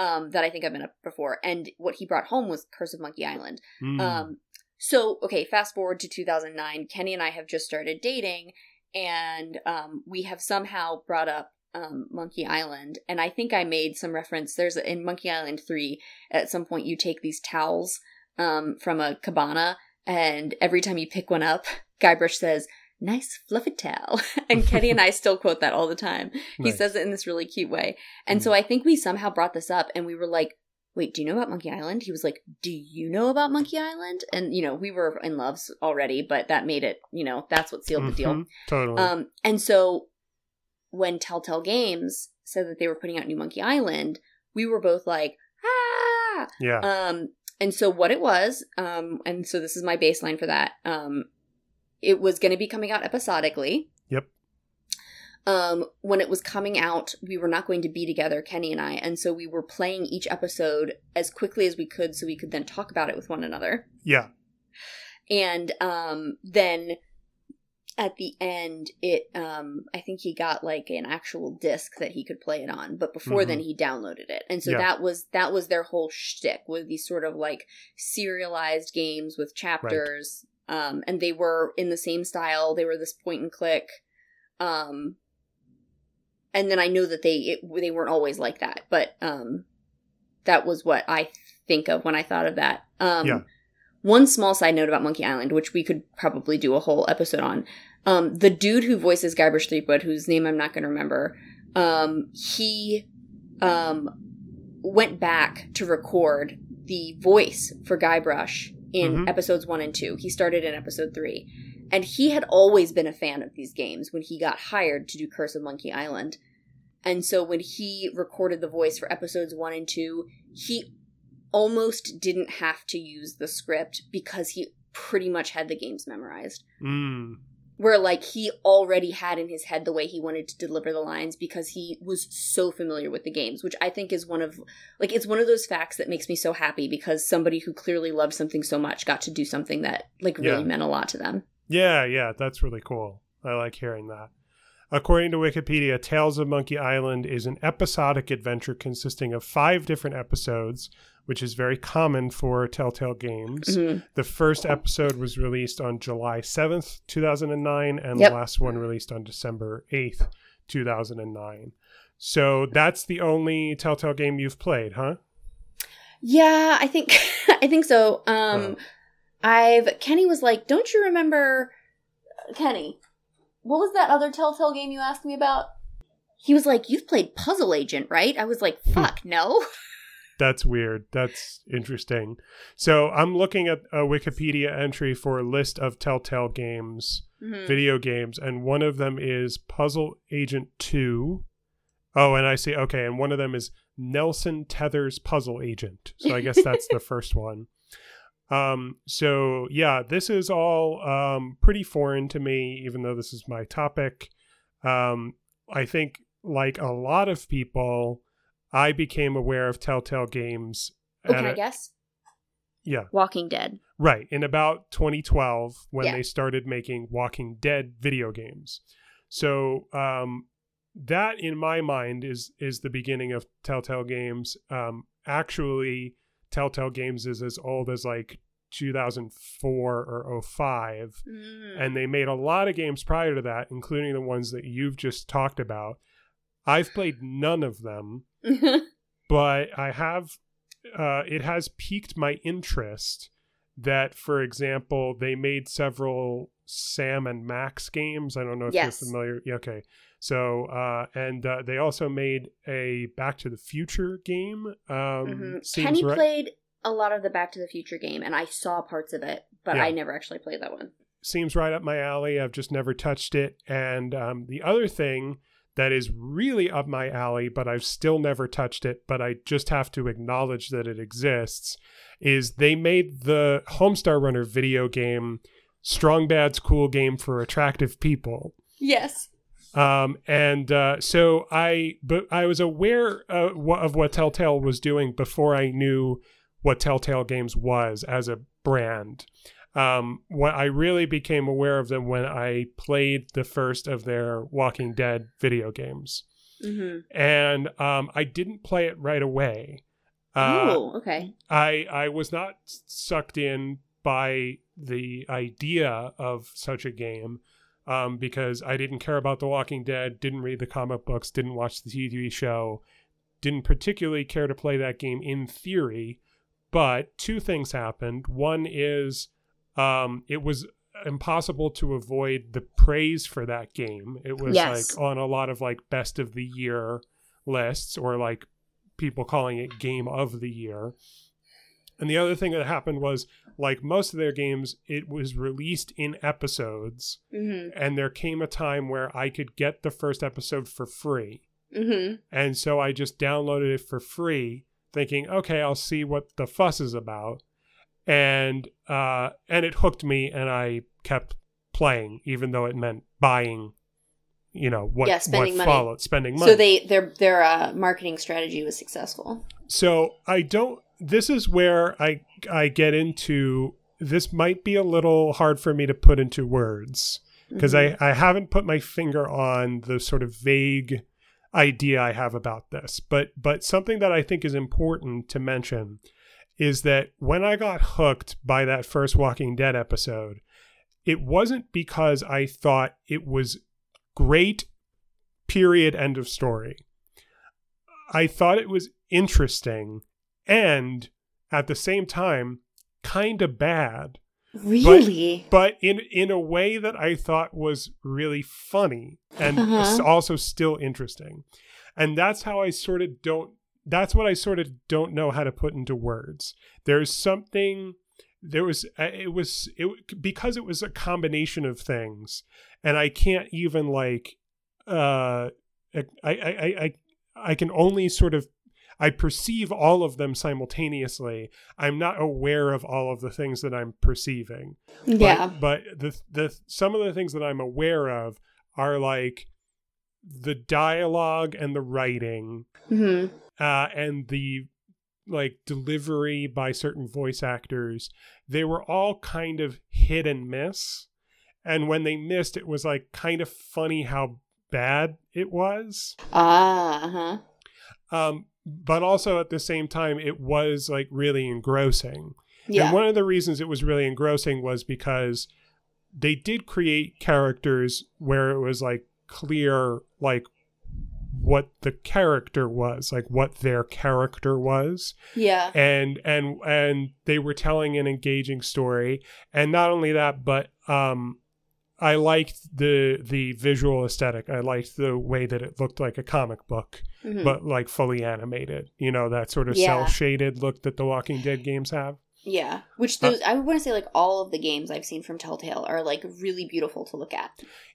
Um, that I think I've been up before. And what he brought home was Curse of Monkey Island. Mm. Um, so, okay, fast forward to two thousand nine. Kenny and I have just started dating, and um, we have somehow brought up um, Monkey Island. And I think I made some reference. There's a, in Monkey Island three, at some point you take these towels um, from a cabana, and every time you pick one up, Guybrush says, "Nice fluffy towel." And Kenny and I still quote that all the time. He nice. says it in this really cute way. And mm. so I think we somehow brought this up, and we were like, "Wait, do you know about Monkey Island?" He was like, "Do you know about Monkey Island?" And, you know, we were in love already, but that made it, you know, that's what sealed mm-hmm. the deal. Totally. Um, and so when Telltale Games said that they were putting out new Monkey Island, we were both like, ah! Yeah. Um, and so what it was, um, and so this is my baseline for that, um, it was going to be coming out episodically. Yep. Um, when it was coming out, we were not going to be together, Kenny and I. And so we were playing each episode as quickly as we could so we could then talk about it with one another. Yeah. And um, then at the end, it um, I think he got like an actual disc that he could play it on. But before mm-hmm. then, he downloaded it. And so yeah. that was that was their whole shtick, with these sort of like serialized games with chapters. Right. Um, and they were in the same style. They were this point and click. Um, and then I know that they it, they weren't always like that. But um, that was what I think of when I thought of that. Um, yeah. One small side note about Monkey Island, which we could probably do a whole episode on. Um, the dude who voices Guybrush Threepwood, whose name I'm not going to remember, um, he um, went back to record the voice for Guybrush in mm-hmm. episodes one and two. He started in episode three. And he had always been a fan of these games when he got hired to do Curse of Monkey Island. And so when he recorded the voice for episodes one and two, he almost didn't have to use the script because he pretty much had the games memorized. Mm. Where, like, he already had in his head the way he wanted to deliver the lines because he was so familiar with the games, which I think is one of, like, it's one of those facts that makes me so happy because somebody who clearly loved something so much got to do something that, like, really yeah. meant a lot to them. Yeah, yeah, that's really cool. I like hearing that. According to Wikipedia, Tales of Monkey Island is an episodic adventure consisting of five different episodes, which is very common for Telltale Games. Mm-hmm. The first episode was released on July seventh, two thousand nine, and yep. the last one released on December eighth, two thousand nine. So that's the only Telltale game you've played, huh? Yeah, I think I think so. Um, huh. I've Kenny was like, "Don't you remember Kenny? What was that other Telltale game you asked me about?" He was like, "You've played Puzzle Agent, right?" I was like, "Fuck, no." That's weird. That's interesting. So I'm looking at a Wikipedia entry for a list of Telltale games, mm-hmm. video games, and one of them is Puzzle Agent two. Oh, and I see. Okay, and one of them is Nelson Tethers's Puzzle Agent. So I guess that's the first one. Um, so yeah, this is all um, pretty foreign to me, even though this is my topic. Um, I think, like a lot of people, I became aware of Telltale Games. Oh, can I guess? Yeah. Walking Dead. Right. In about twenty twelve, when yeah. they started making Walking Dead video games. So um, that, in my mind, is is the beginning of Telltale Games. Um, actually, Telltale Games is as old as like two thousand four or oh five. Mm. And they made a lot of games prior to that, including the ones that you've just talked about. I've played none of them, but I have, uh, it has piqued my interest that, for example, they made several Sam and Max games. I don't know if yes. you're familiar. Yeah, okay. So, uh, and uh, they also made a Back to the Future game. Um, mm-hmm. seems Kenny right. played a lot of the Back to the Future game, and I saw parts of it, but yeah. I never actually played that one. Seems right up my alley. I've just never touched it. And um, the other thing that is really up my alley, but I've still never touched it, but I just have to acknowledge that it exists, is they made the Homestar Runner video game, Strong Bad's Cool Game for Attractive People. Yes. Um, and uh, so I, but I was aware of, of what Telltale was doing before I knew what Telltale Games was as a brand. Um, when I really became aware of them when I played the first of their Walking Dead video games. Mm-hmm. And um, I didn't play it right away. Uh, oh, okay. I, I was not sucked in by the idea of such a game um, because I didn't care about The Walking Dead, didn't read the comic books, didn't watch the T V show, didn't particularly care to play that game in theory. But two things happened. One is um, it was impossible to avoid the praise for that game. It was yes. like on a lot of like best of the year lists or like people calling it game of the year. And the other thing that happened was, like most of their games, it was released in episodes. Mm-hmm. And there came a time where I could get the first episode for free. Mm-hmm. And so I just downloaded it for free, thinking, okay, I'll see what the fuss is about. And uh, and it hooked me, and I kept playing, even though it meant buying, you know, what, yeah, what followed, spending money. So they their their uh, marketing strategy was successful. So I don't, this is where I I get into, this might be a little hard for me to put into words, because mm-hmm. I, I haven't put my finger on the sort of vague idea I have about this. But but something that I think is important to mention is that when I got hooked by that first Walking Dead episode, it wasn't because I thought it was great, period, end of story. I thought it was interesting and at the same time kind of bad. Really? But, but in in a way that I thought was really funny and uh-huh. also still interesting. And that's how I sort of don't, that's what I sort of don't know how to put into words. There's something, there was, it was, it because it was a combination of things and I can't even like, uh, I, I, I, I can only sort of, I perceive all of them simultaneously. I'm not aware of all of the things that I'm perceiving. Yeah. But, but the the some of the things that I'm aware of are like the dialogue and the writing, mm-hmm. uh, and the like delivery by certain voice actors. They were all kind of hit and miss, and when they missed, it was like kind of funny how bad it was. Ah. Uh-huh. Um. But also at the same time, it was like really engrossing. Yeah. And one of the reasons it was really engrossing was because they did create characters where it was like clear, like what the character was, like what their character was. Yeah. And, and, and they were telling an engaging story. And not only that, but, um, I liked the the visual aesthetic. I liked the way that it looked like a comic book, mm-hmm. but like fully animated. You know, that sort of yeah. cel-shaded look that the Walking Dead games have. Yeah, which those, uh, I would want to say like all of the games I've seen from Telltale are like really beautiful to look at.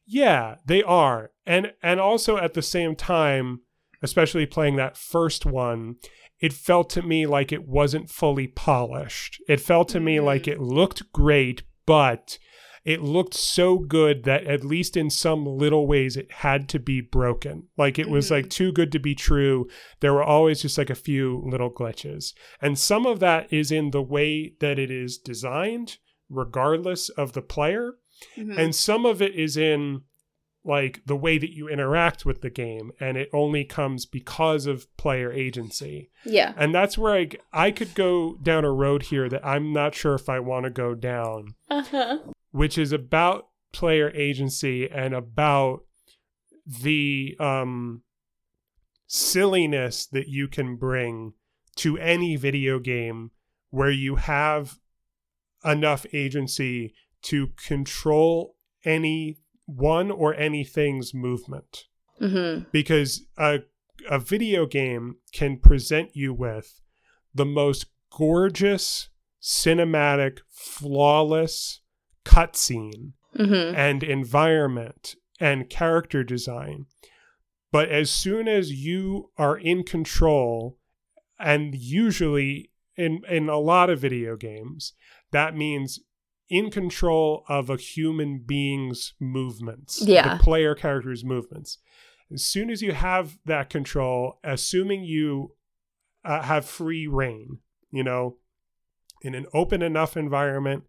Yeah, they are. And and also at the same time, especially playing that first one, it felt to me like it wasn't fully polished. It felt to mm-hmm. me like it looked great, but it looked so good that at least in some little ways it had to be broken. Like it was mm-hmm. like too good to be true. There were always just like a few little glitches. And some of that is in the way that it is designed, regardless of the player. Mm-hmm. And some of it is in like the way that you interact with the game. And it only comes because of player agency. Yeah. And that's where I, I could go down a road here that I'm not sure if I want to go down. Uh-huh. Which is about player agency and about the um, silliness that you can bring to any video game where you have enough agency to control any one or any thing's movement. Mm-hmm. Because a, a video game can present you with the most gorgeous, cinematic, flawless cutscene mm-hmm. and environment and character design. But as soon as you are in control, and usually in, in a lot of video games, that means in control of a human being's movements, yeah. the player character's movements. As soon as you have that control, assuming you uh, have free reign, you know, in an open enough environment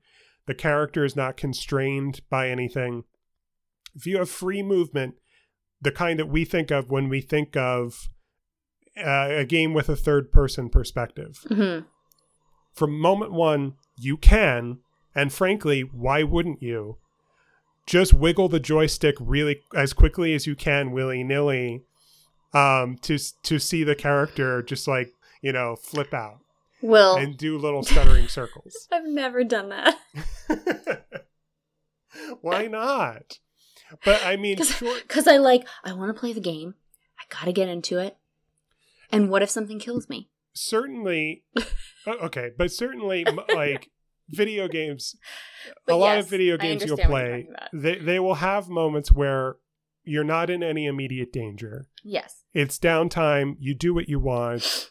The character is not constrained by anything. If you have free movement, the kind that we think of when we think of uh, a game with a third-person perspective. Mm-hmm. From moment one, you can, and frankly, why wouldn't you, just wiggle the joystick really as quickly as you can, willy-nilly, um, to to see the character just like, you know, flip out. Will. And do little stuttering circles. I've never done that. Why not? But I mean, because short- I like, I want to play the game. I got to get into it. And what if something kills me? Certainly. Okay. But certainly like video games, but a yes, lot of video games you'll play, they, they will have moments where you're not in any immediate danger. Yes. It's downtime. You do what you want.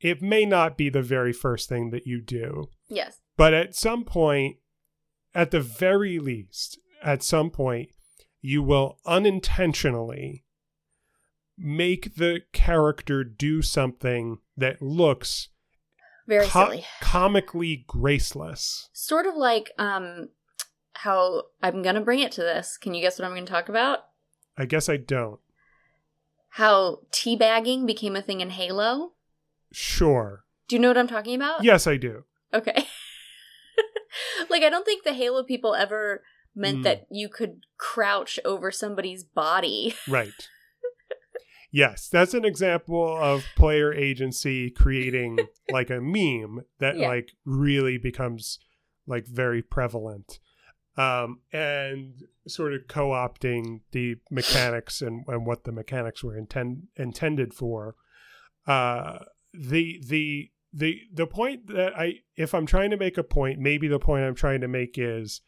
It may not be the very first thing that you do. Yes. But at some point, at the very least, at some point, you will unintentionally make the character do something that looks very co- silly, comically graceless. Sort of like um, how I'm going to bring it to this. Can you guess what I'm going to talk about? I guess I don't. How teabagging became a thing in Halo. Sure. Do you know what I'm talking about? Yes, I do. Okay. Like, I don't think the Halo people ever meant mm. that you could crouch over somebody's body. Right. Yes, that's an example of player agency creating like a meme that yeah. like really becomes like very prevalent, um, and sort of co-opting the mechanics and, and what the mechanics were intend- intended for. Uh, the the the the point that I, if I'm trying to make a point, maybe the point I'm trying to make is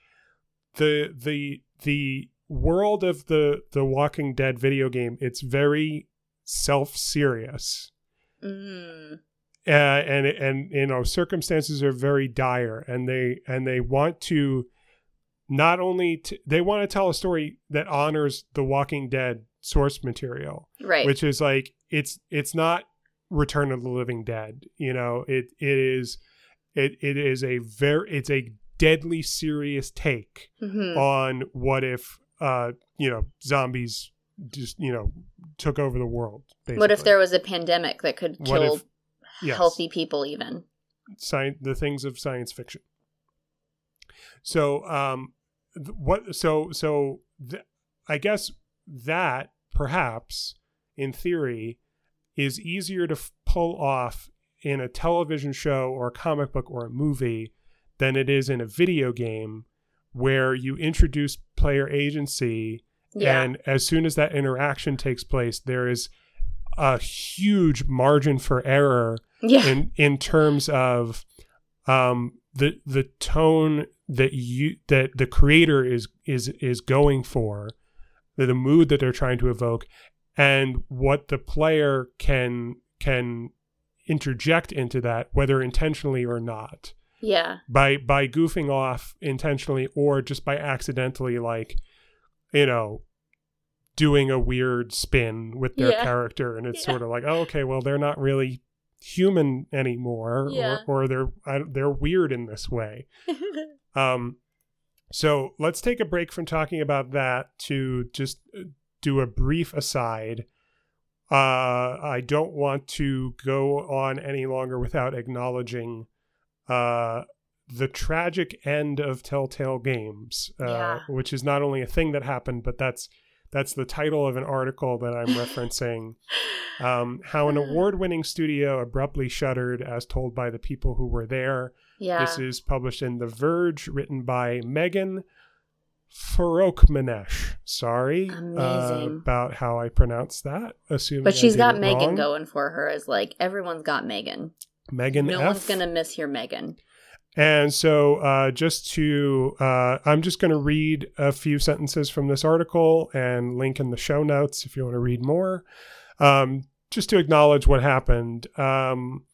the the the world of the the Walking Dead video game, it's very self-serious, mm. uh, and and you know, circumstances are very dire, and they and they want to not only t- they want to tell a story that honors the Walking Dead source material, right? Which is like it's it's not Return of the Living Dead, you know, it it is it it is a very it's a deadly serious take mm-hmm. on what if uh you know, zombies just, you know, took over the world, basically. What if there was a pandemic that could kill if, yes. healthy people, even Sci- the things of science fiction. So um what so so th- I guess that perhaps in theory is easier to f- pull off in a television show or a comic book or a movie than it is in a video game, where you introduce player agency. Yeah. And as soon as that interaction takes place, there is a huge margin for error yeah. in, in terms of um, the the tone that you that the creator is is is going for, the, the mood that they're trying to evoke, and what the player can can interject into that, whether intentionally or not. Yeah. By by goofing off intentionally, or just by accidentally, like, you know, doing a weird spin with their yeah. character, and it's yeah. sort of like, oh, okay, well, they're not really human anymore, yeah. or, or they're I, they're weird in this way. um, so let's take a break from talking about that to just do a brief aside. Uh, I don't want to go on any longer without acknowledging uh, the tragic end of Telltale Games, uh, yeah. which is not only a thing that happened, but that's that's the title of an article that I'm referencing. Um, how an award-winning studio abruptly shuttered, as told by the people who were there. Yeah. This is published in The Verge, written by Megan Farokmanesh. Sorry uh, about how I pronounced that. Assuming, but she's got Megan wrong. Going for her. Is like everyone's got Megan. Megan. No F. one's gonna miss your Megan. And so, uh, just to, uh, I'm just gonna read a few sentences from this article and link in the show notes if you want to read more. Um, just to acknowledge what happened. Um,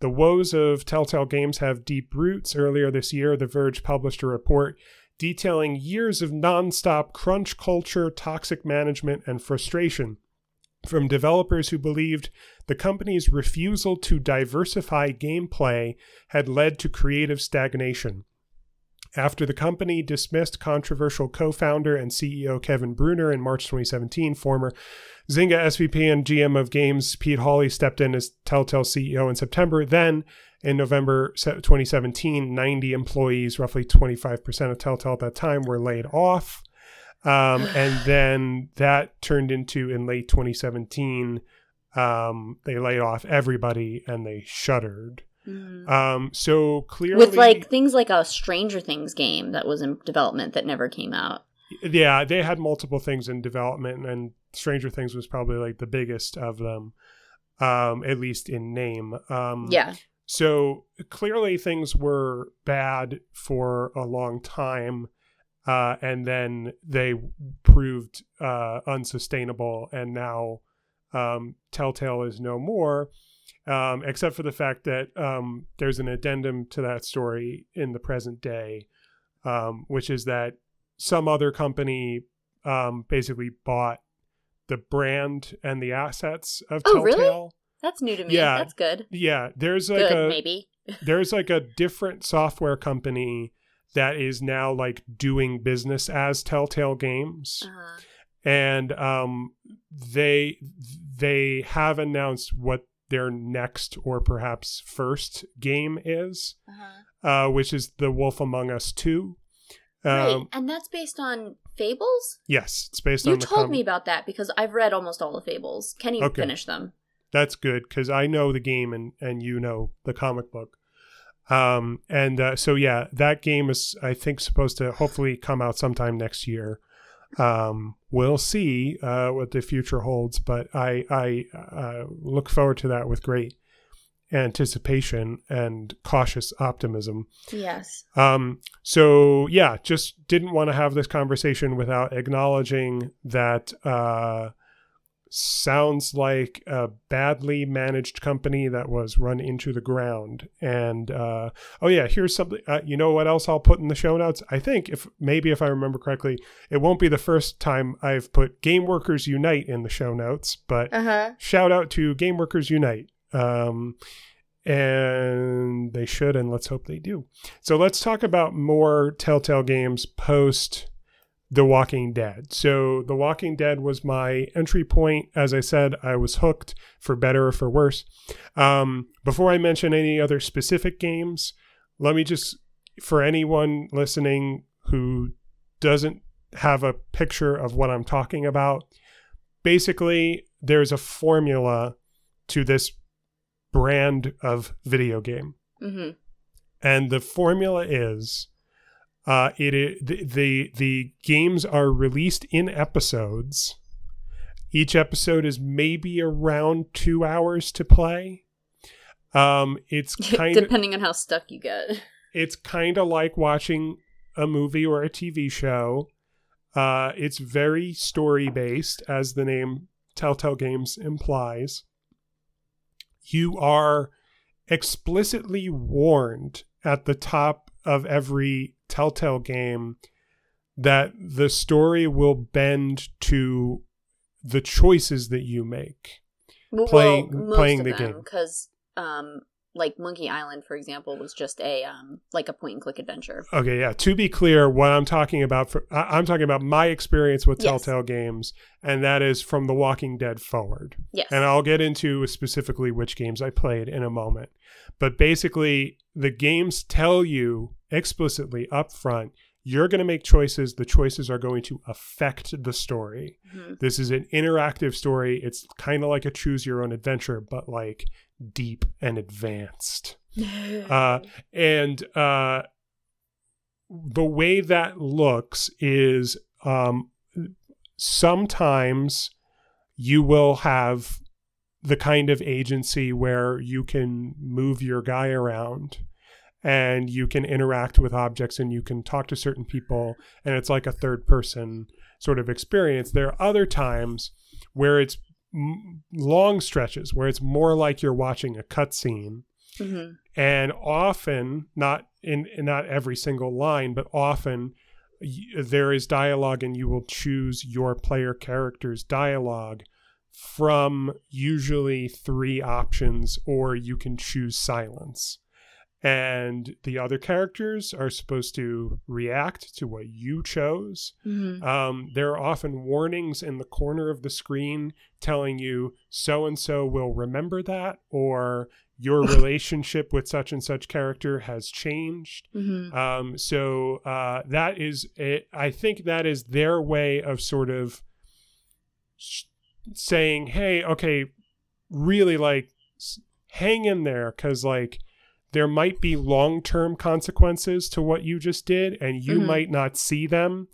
the woes of Telltale Games have deep roots. Earlier this year, The Verge published a report detailing years of nonstop crunch culture, toxic management, and frustration from developers who believed the company's refusal to diversify gameplay had led to creative stagnation. After the company dismissed controversial co-founder and C E O Kevin Brunner in March twenty seventeen, former Zynga S V P and G M of games Pete Hawley stepped in as Telltale C E O in September. Then, in November twenty seventeen, ninety employees, roughly twenty-five percent of Telltale at that time, were laid off. Um, and then that turned into, in late twenty seventeen, um, they laid off everybody and they shuttered. Mm. Um, so clearly, with like things like a Stranger Things game that was in development that never came out. Yeah, they had multiple things in development, and Stranger Things was probably like the biggest of them, um, at least in name. Um, yeah. So clearly things were bad for a long time, uh, and then they proved uh, unsustainable, and now um, Telltale is no more. Um, except for the fact that um, there's an addendum to that story in the present day, um, which is that some other company um, basically bought the brand and the assets of oh, Telltale. Really? That's new to me. Yeah, that's good. Yeah, there's like good, a maybe there's like a different software company that is now like doing business as Telltale Games. Uh-huh. And um, they they have announced what their next or perhaps first game is, uh-huh. uh, which is The Wolf Among Us two. Um, right, and that's based on Fables? Yes, it's based you on the You told com- me about that because I've read almost all of Fables. Kenny okay. finished them. That's good because I know the game and, and you know the comic book. Um, and uh, so, yeah, that game is, I think, supposed to hopefully come out sometime next year. Um, we'll see uh, what the future holds, but I, I uh, look forward to that with great anticipation and cautious optimism. Yes. Um, so, yeah, just didn't want to have this conversation without acknowledging that uh, sounds like a badly managed company that was run into the ground. And, uh, oh, yeah, here's something. Uh, you know what else I'll put in the show notes? I think if maybe if I remember correctly, it won't be the first time I've put Game Workers Unite in the show notes. But uh-huh. shout out to Game Workers Unite. Um, and they should, and let's hope they do. So let's talk about more Telltale games post The Walking Dead. So The Walking Dead was my entry point. As I said, I was hooked, for better or for worse. Um, before I mention any other specific games, let me just, for anyone listening who doesn't have a picture of what I'm talking about, basically there's a formula to this brand of video game. Mm-hmm. And the formula is uh it, it the, the the games are released in episodes. Each episode is maybe around two hours to play. Um it's kind depending on how stuck you get. It's kind of like watching a movie or a T V show. Uh it's very story based, as the name Telltale Games implies. You are explicitly warned at the top of every Telltale game that the story will bend to the choices that you make well, playing well, most playing of the them, game. Because, um, like Monkey Island, for example, was just a um, like a point and click adventure. Okay, yeah. To be clear, what I'm talking about, for, I'm talking about my experience with yes. Telltale games, and that is from The Walking Dead forward. Yes. And I'll get into specifically which games I played in a moment. But basically, the games tell you explicitly up front, you're going to make choices. The choices are going to affect the story. Mm-hmm. This is an interactive story. It's kind of like a choose your own adventure, but like deep and advanced. uh, and uh, the way that looks is um, sometimes you will have the kind of agency where you can move your guy around and you can interact with objects and you can talk to certain people, and it's like a third person sort of experience. There are other times where it's long stretches where it's more like you're watching a cutscene, mm-hmm. and often not in, in not every single line, but often y- there is dialogue, and you will choose your player character's dialogue from usually three options, or you can choose silence. And the other characters are supposed to react to what you chose. Mm-hmm. Um, there are often warnings in the corner of the screen telling you so-and-so will remember that, or your relationship with such and such character has changed. Mm-hmm. Um, so uh, that is it. I think that is their way of sort of sh- saying, hey, okay, really like s- hang in there, because like, there might be long-term consequences to what you just did, and you mm-hmm. might not see them,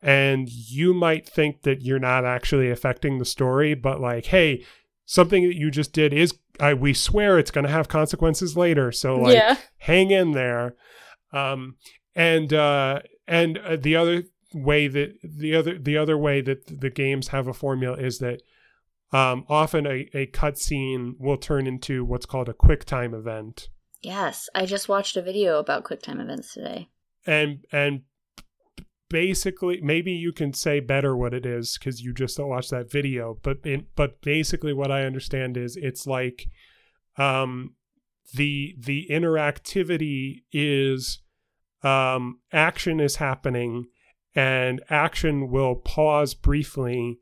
and you might think that you're not actually affecting the story, but like, hey, something that you just did is, I, we swear it's going to have consequences later. So like, yeah. hang in there. Um, and, uh, and uh, the other way that the other, the other way that the games have a formula is that um, often a, a cutscene will turn into what's called a quick time event. Yes, I just watched a video about QuickTime events today. And and basically, maybe you can say better what it is because you just don't watch that video. But it, but basically, what I understand is it's like um, the the interactivity is um, action is happening, and action will pause briefly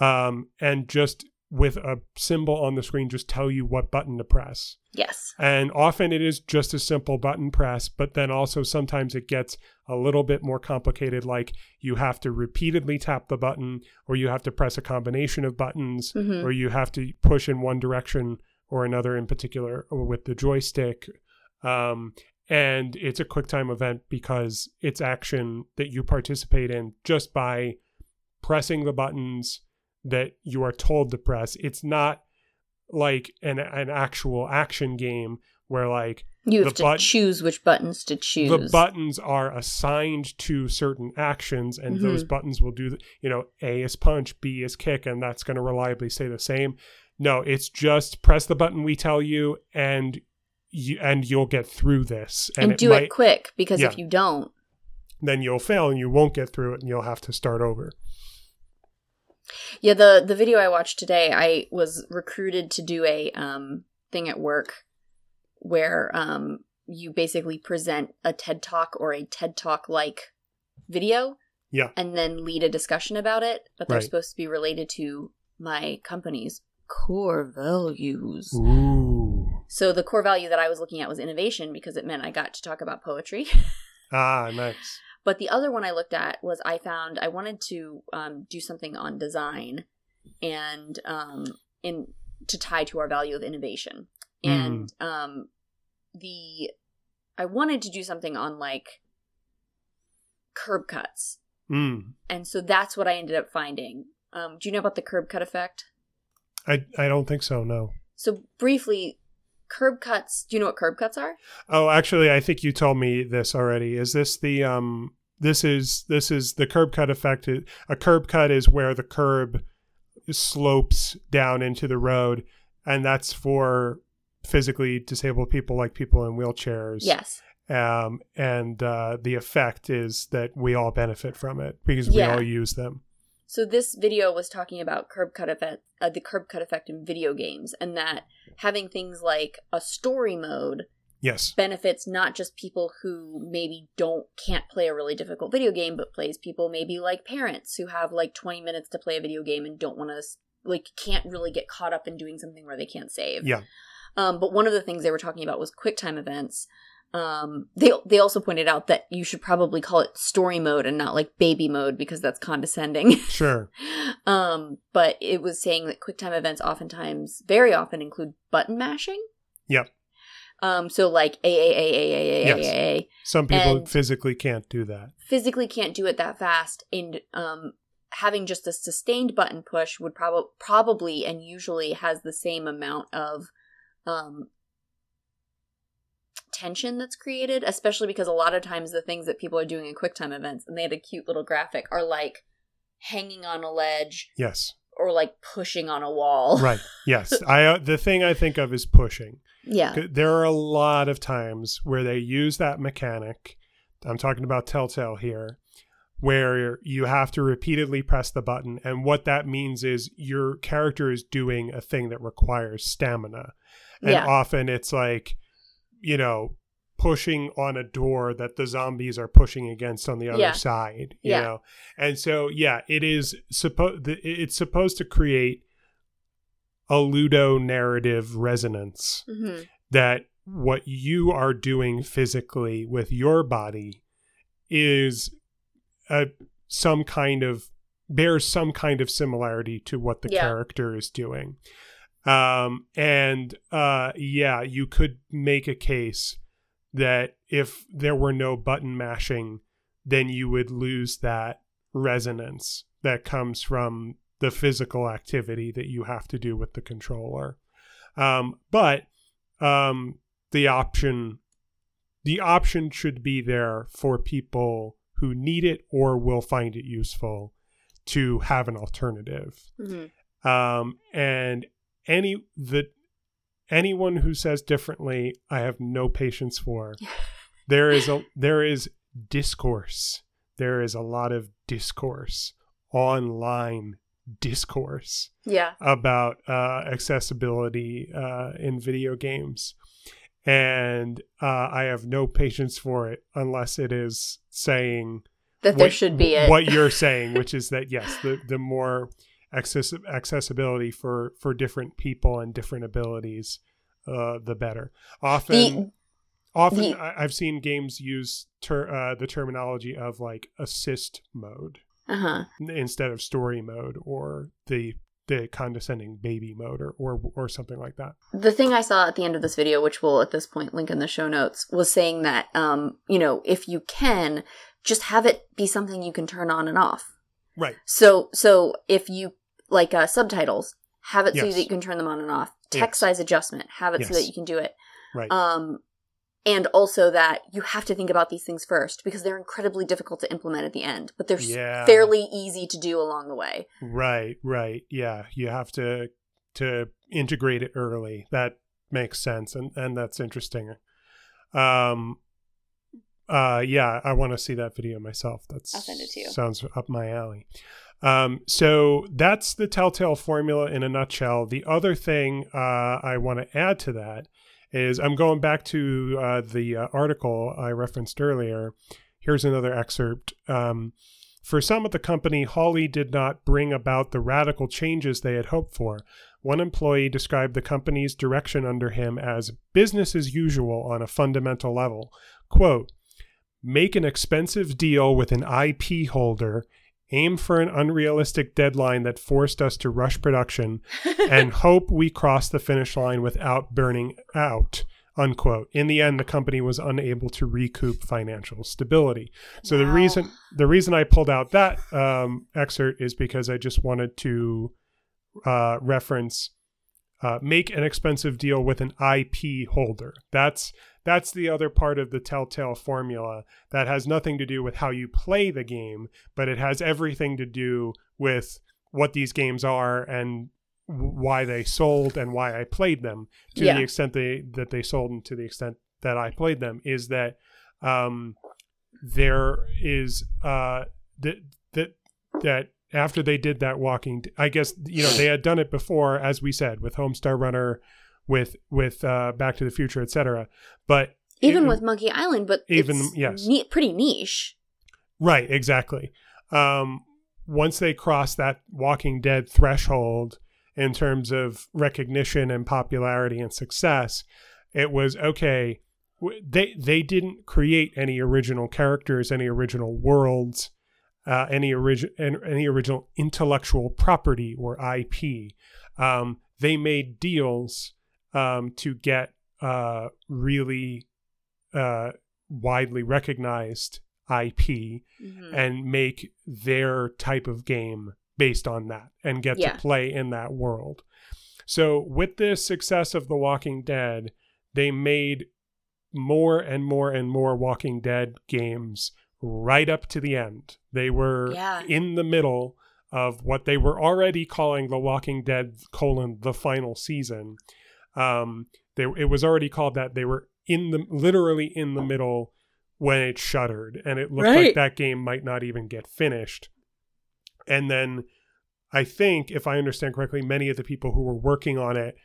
um, and just with a symbol on the screen just tell you what button to press. Yes. And often it is just a simple button press, but then also sometimes it gets a little bit more complicated, like you have to repeatedly tap the button, or you have to press a combination of buttons, mm-hmm. or you have to push in one direction or another in particular with the joystick. Um, and it's a QuickTime event because it's action that you participate in just by pressing the buttons that you are told to press. It's not like an an actual action game where like you have to but- choose which buttons to choose. The buttons are assigned to certain actions, and mm-hmm. those buttons will do the, you know, A is punch, B is kick, and that's going to reliably stay the same. No, it's just press the button we tell you, and you and you'll get through this, and, and it do might, it quick because yeah. if you don't, then you'll fail and you won't get through it, and you'll have to start over. Yeah, the, the video I watched today, I was recruited to do a um, thing at work where um, you basically present a TED Talk or a TED Talk-like video yeah. and then lead a discussion about it. But they're right. supposed to be related to my company's core values. Ooh. So the core value that I was looking at was innovation because it meant I got to talk about poetry. Ah, nice. But the other one I looked at was I found I wanted to um, do something on design and um, in to tie to our value of innovation. And mm. um, the I wanted to do something on like curb cuts. Mm. And so that's what I ended up finding. Um, do you know about the curb cut effect? I, I don't think so, no. So briefly, curb cuts. Do you know what curb cuts are? Oh, actually, I think you told me this already. Is this the um? This is this is the curb cut effect. A curb cut is where the curb slopes down into the road, and that's for physically disabled people, like people in wheelchairs. Yes. Um, and uh, the effect is that we all benefit from it because we yeah. all use them. So this video was talking about curb cut effect, uh, the curb cut effect in video games, and that having things like a story mode yes. benefits not just people who maybe don't can't play a really difficult video game, but plays people maybe like parents who have like twenty minutes to play a video game and don't want to like can't really get caught up in doing something where they can't save. Yeah. Um, but one of the things they were talking about was QuickTime events. Um, they they also pointed out that you should probably call it story mode and not like baby mode because that's condescending. Sure. um, but it was saying that QuickTime events oftentimes, very often, include button mashing. Yep. Um, so like a a a a a a a a. Some people and physically can't do that. Physically can't do it that fast, and um, having just a sustained button push would probably probably and usually has the same amount of um. tension that's created, especially because a lot of times the things that people are doing in QuickTime events, and they had a cute little graphic, are like hanging on a ledge, yes, or like pushing on a wall, right? Yes, I uh, the thing I think of is pushing. Yeah, there are a lot of times where they use that mechanic. I'm talking about Telltale here, where you have to repeatedly press the button, and what that means is your character is doing a thing that requires stamina, and yeah. often it's like, you know, pushing on a door that the zombies are pushing against on the other yeah. side, you yeah. know? And so, yeah, it is supposed, it's supposed to create a ludonarrative resonance mm-hmm. that what you are doing physically with your body is a, some kind of, bears some kind of similarity to what the yeah. character is doing. Um, and, uh, yeah, you could make a case that if there were no button mashing, then you would lose that resonance that comes from the physical activity that you have to do with the controller. Um, but, um, the option, the option should be there for people who need it or will find it useful to have an alternative. Mm-hmm. Um, and any, the, anyone who says differently, I have no patience for. There is a, there is discourse. There is a lot of discourse, online discourse yeah. about uh, accessibility uh, in video games. And uh, I have no patience for it unless it is saying that there what, should be it. What you're saying, which is that, yes, the, the more Access- accessibility for, for different people and different abilities, uh, the better. Often, the, often the, I, I've seen games use ter- uh, the terminology of like assist mode uh-huh. instead of story mode or the the condescending baby mode or, or or something like that. The thing I saw at the end of this video, which we'll at this point link in the show notes, was saying that um, you know, if you can, just have it be something you can turn on and off. Right. So so if you like uh, subtitles, have it yes. so that you can turn them on and off. Text yes. size adjustment, have it yes. so that you can do it. Right. Um, and also that you have to think about these things first because they're incredibly difficult to implement at the end, but they're yeah. fairly easy to do along the way. Right, right. Yeah, you have to to integrate it early. That makes sense, and, and that's interesting. Um, uh, yeah, I want to see that video myself. That's, I'll send it to you. Sounds up my alley. Um, so that's the Telltale formula in a nutshell. The other thing uh, I want to add to that is I'm going back to uh, the uh, article I referenced earlier. Here's another excerpt. Um, For some at the company, Hawley did not bring about the radical changes they had hoped for. One employee described the company's direction under him as business as usual on a fundamental level. Quote, make an expensive deal with an I P holder, aim for an unrealistic deadline that forced us to rush production, and hope we cross the finish line without burning out, unquote. In the end, the company was unable to recoup financial stability. So wow. the reason the reason I pulled out that um, excerpt is because I just wanted to uh, reference uh, make an expensive deal with an I P holder. That's That's the other part of the Telltale formula that has nothing to do with how you play the game, but it has everything to do with what these games are and why they sold and why I played them to yeah. the extent they, that they sold and to the extent that I played them is that um, there is uh, that, that, that after they did that walking, I guess, you know, they had done it before, as we said, with Homestar Runner, with with uh, Back to the Future, et cetera. But even, even with Monkey Island, but even it's yes, ni- pretty niche. Right, exactly. Um, once they cross that Walking Dead threshold in terms of recognition and popularity and success, it was okay. They they didn't create any original characters, any original worlds, uh, any origi- any original intellectual property or I P. Um, they made deals. Um, to get uh, really uh, widely recognized I P mm-hmm. and make their type of game based on that and get yeah. to play in that world. So with the success of The Walking Dead, they made more and more and more Walking Dead games right up to the end. They were yeah. in the middle of what they were already calling The Walking Dead colon the final season. Um, they it was already called that. They were in the literally in the middle when it shuttered, and it looked right. like that game might not even get finished. And then, I think, if I understand correctly, many of the people who were working on it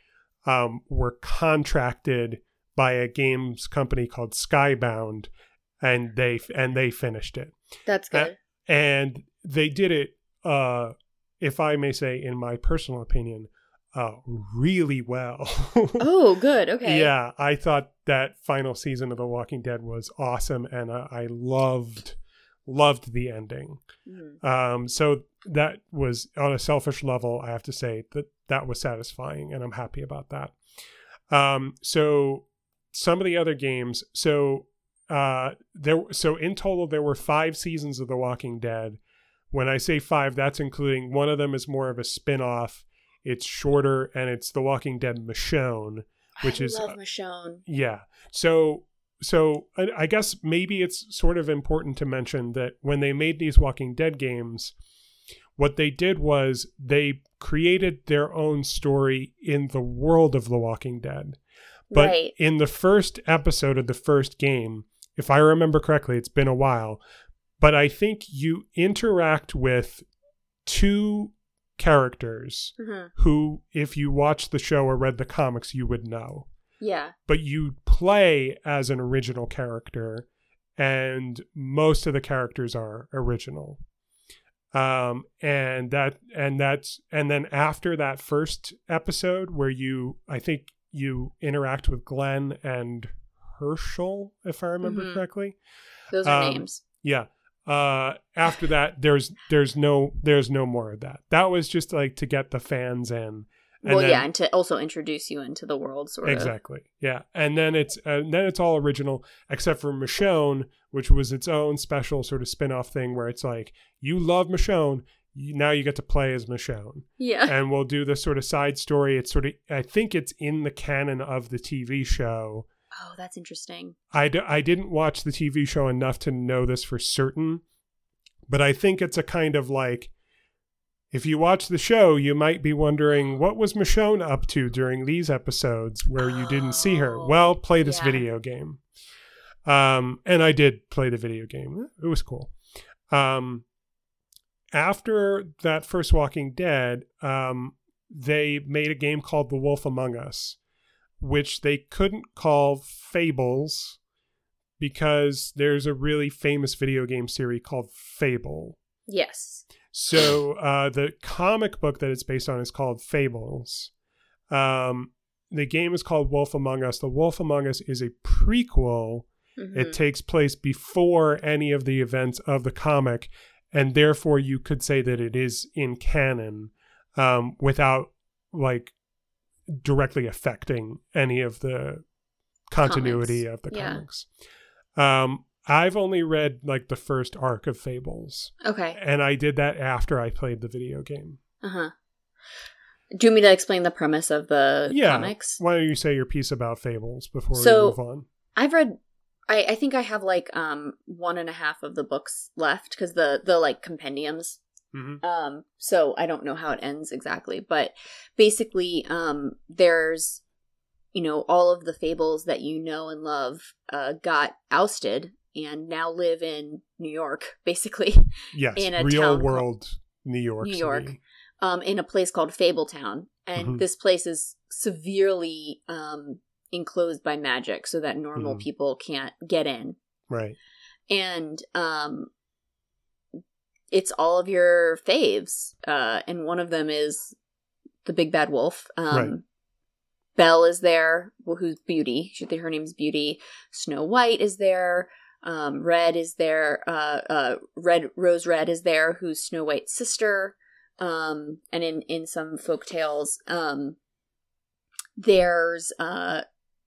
um, were contracted by a games company called Skybound, and they and they finished it. That's good. Uh, and they did it, uh, if I may say, in my personal opinion, uh, really well. Oh, good. Okay. Yeah, I thought that final season of The Walking Dead was awesome, and I, I loved loved the ending. Mm-hmm. Um, so that was, on a selfish level, I have to say that that was satisfying, and I'm happy about that. Um, so some of the other games, so uh, there, so in total, there were five seasons of The Walking Dead. When I say five, that's including one of them is more of a spin-off. It's shorter, and it's The Walking Dead Michonne, which I is love Michonne. Uh, yeah. So, so I, I guess maybe it's sort of important to mention that when they made these Walking Dead games, what they did was they created their own story in the world of The Walking Dead. But right. in the first episode of the first game, if I remember correctly, it's been a while, but I think you interact with two characters mm-hmm. who, if you watched the show or read the comics, you would know. Yeah. But you play as an original character, and most of the characters are original. Um, and that, and that's, and then after that first episode where you, I think you interact with Glenn and Herschel, if I remember mm-hmm. correctly. Those are um, names. Yeah. Uh, after that, there's, there's no, there's no more of that. That was just like to get the fans in. And well, then, yeah. And to also introduce you into the world. Sort exactly. of. Exactly. Yeah. And then it's, uh, and then it's all original except for Michonne, which was its own special sort of spin-off thing where it's like, you love Michonne. You, now you get to play as Michonne. Yeah. And we'll do this sort of side story. It's sort of, I think it's in the canon of the T V show. Oh, that's interesting. I, d- I didn't watch the T V show enough to know this for certain, but I think it's a kind of like, if you watch the show, you might be wondering, what was Michonne up to during these episodes where you didn't see her? Well, play this yeah. video game. Um, and I did play the video game. It was cool. Um, after that first Walking Dead, um, they made a game called The Wolf Among Us, which they couldn't call Fables because there's a really famous video game series called Fable. Yes. So uh, the comic book that it's based on is called Fables. Um, the game is called Wolf Among Us. The Wolf Among Us is a prequel. Mm-hmm. It takes place before any of the events of the comic, and therefore you could say that it is in canon um, without like directly affecting any of the continuity comics. Of the yeah. comics. Um, I've only read like the first arc of Fables. Okay. And I did that after I played the video game. Uh-huh. Do you want me to explain the premise of the yeah. comics? Why don't you say your piece about Fables before so, we move on? I've read, I, I think I have like um one and a half of the books left because the, the like compendiums. Mm-hmm. Um, so I don't know how it ends exactly, but basically um there's, you know, all of the fables that you know and love uh, got ousted. And now live in New York, basically. Yes, in a real world New York. New York, um, in a place called Fabletown. And mm-hmm. this place is severely um, enclosed by magic so that normal mm-hmm. people can't get in. Right. And um, it's all of your faves. Uh, and one of them is the Big Bad Wolf. Um, right. Belle is there, who's Beauty. She, her name's Beauty. Snow White is there. Um, Red is there, uh, uh, Red, Rose Red is there, who's Snow White's sister. Um, and in, in some folk tales, um, there's, uh,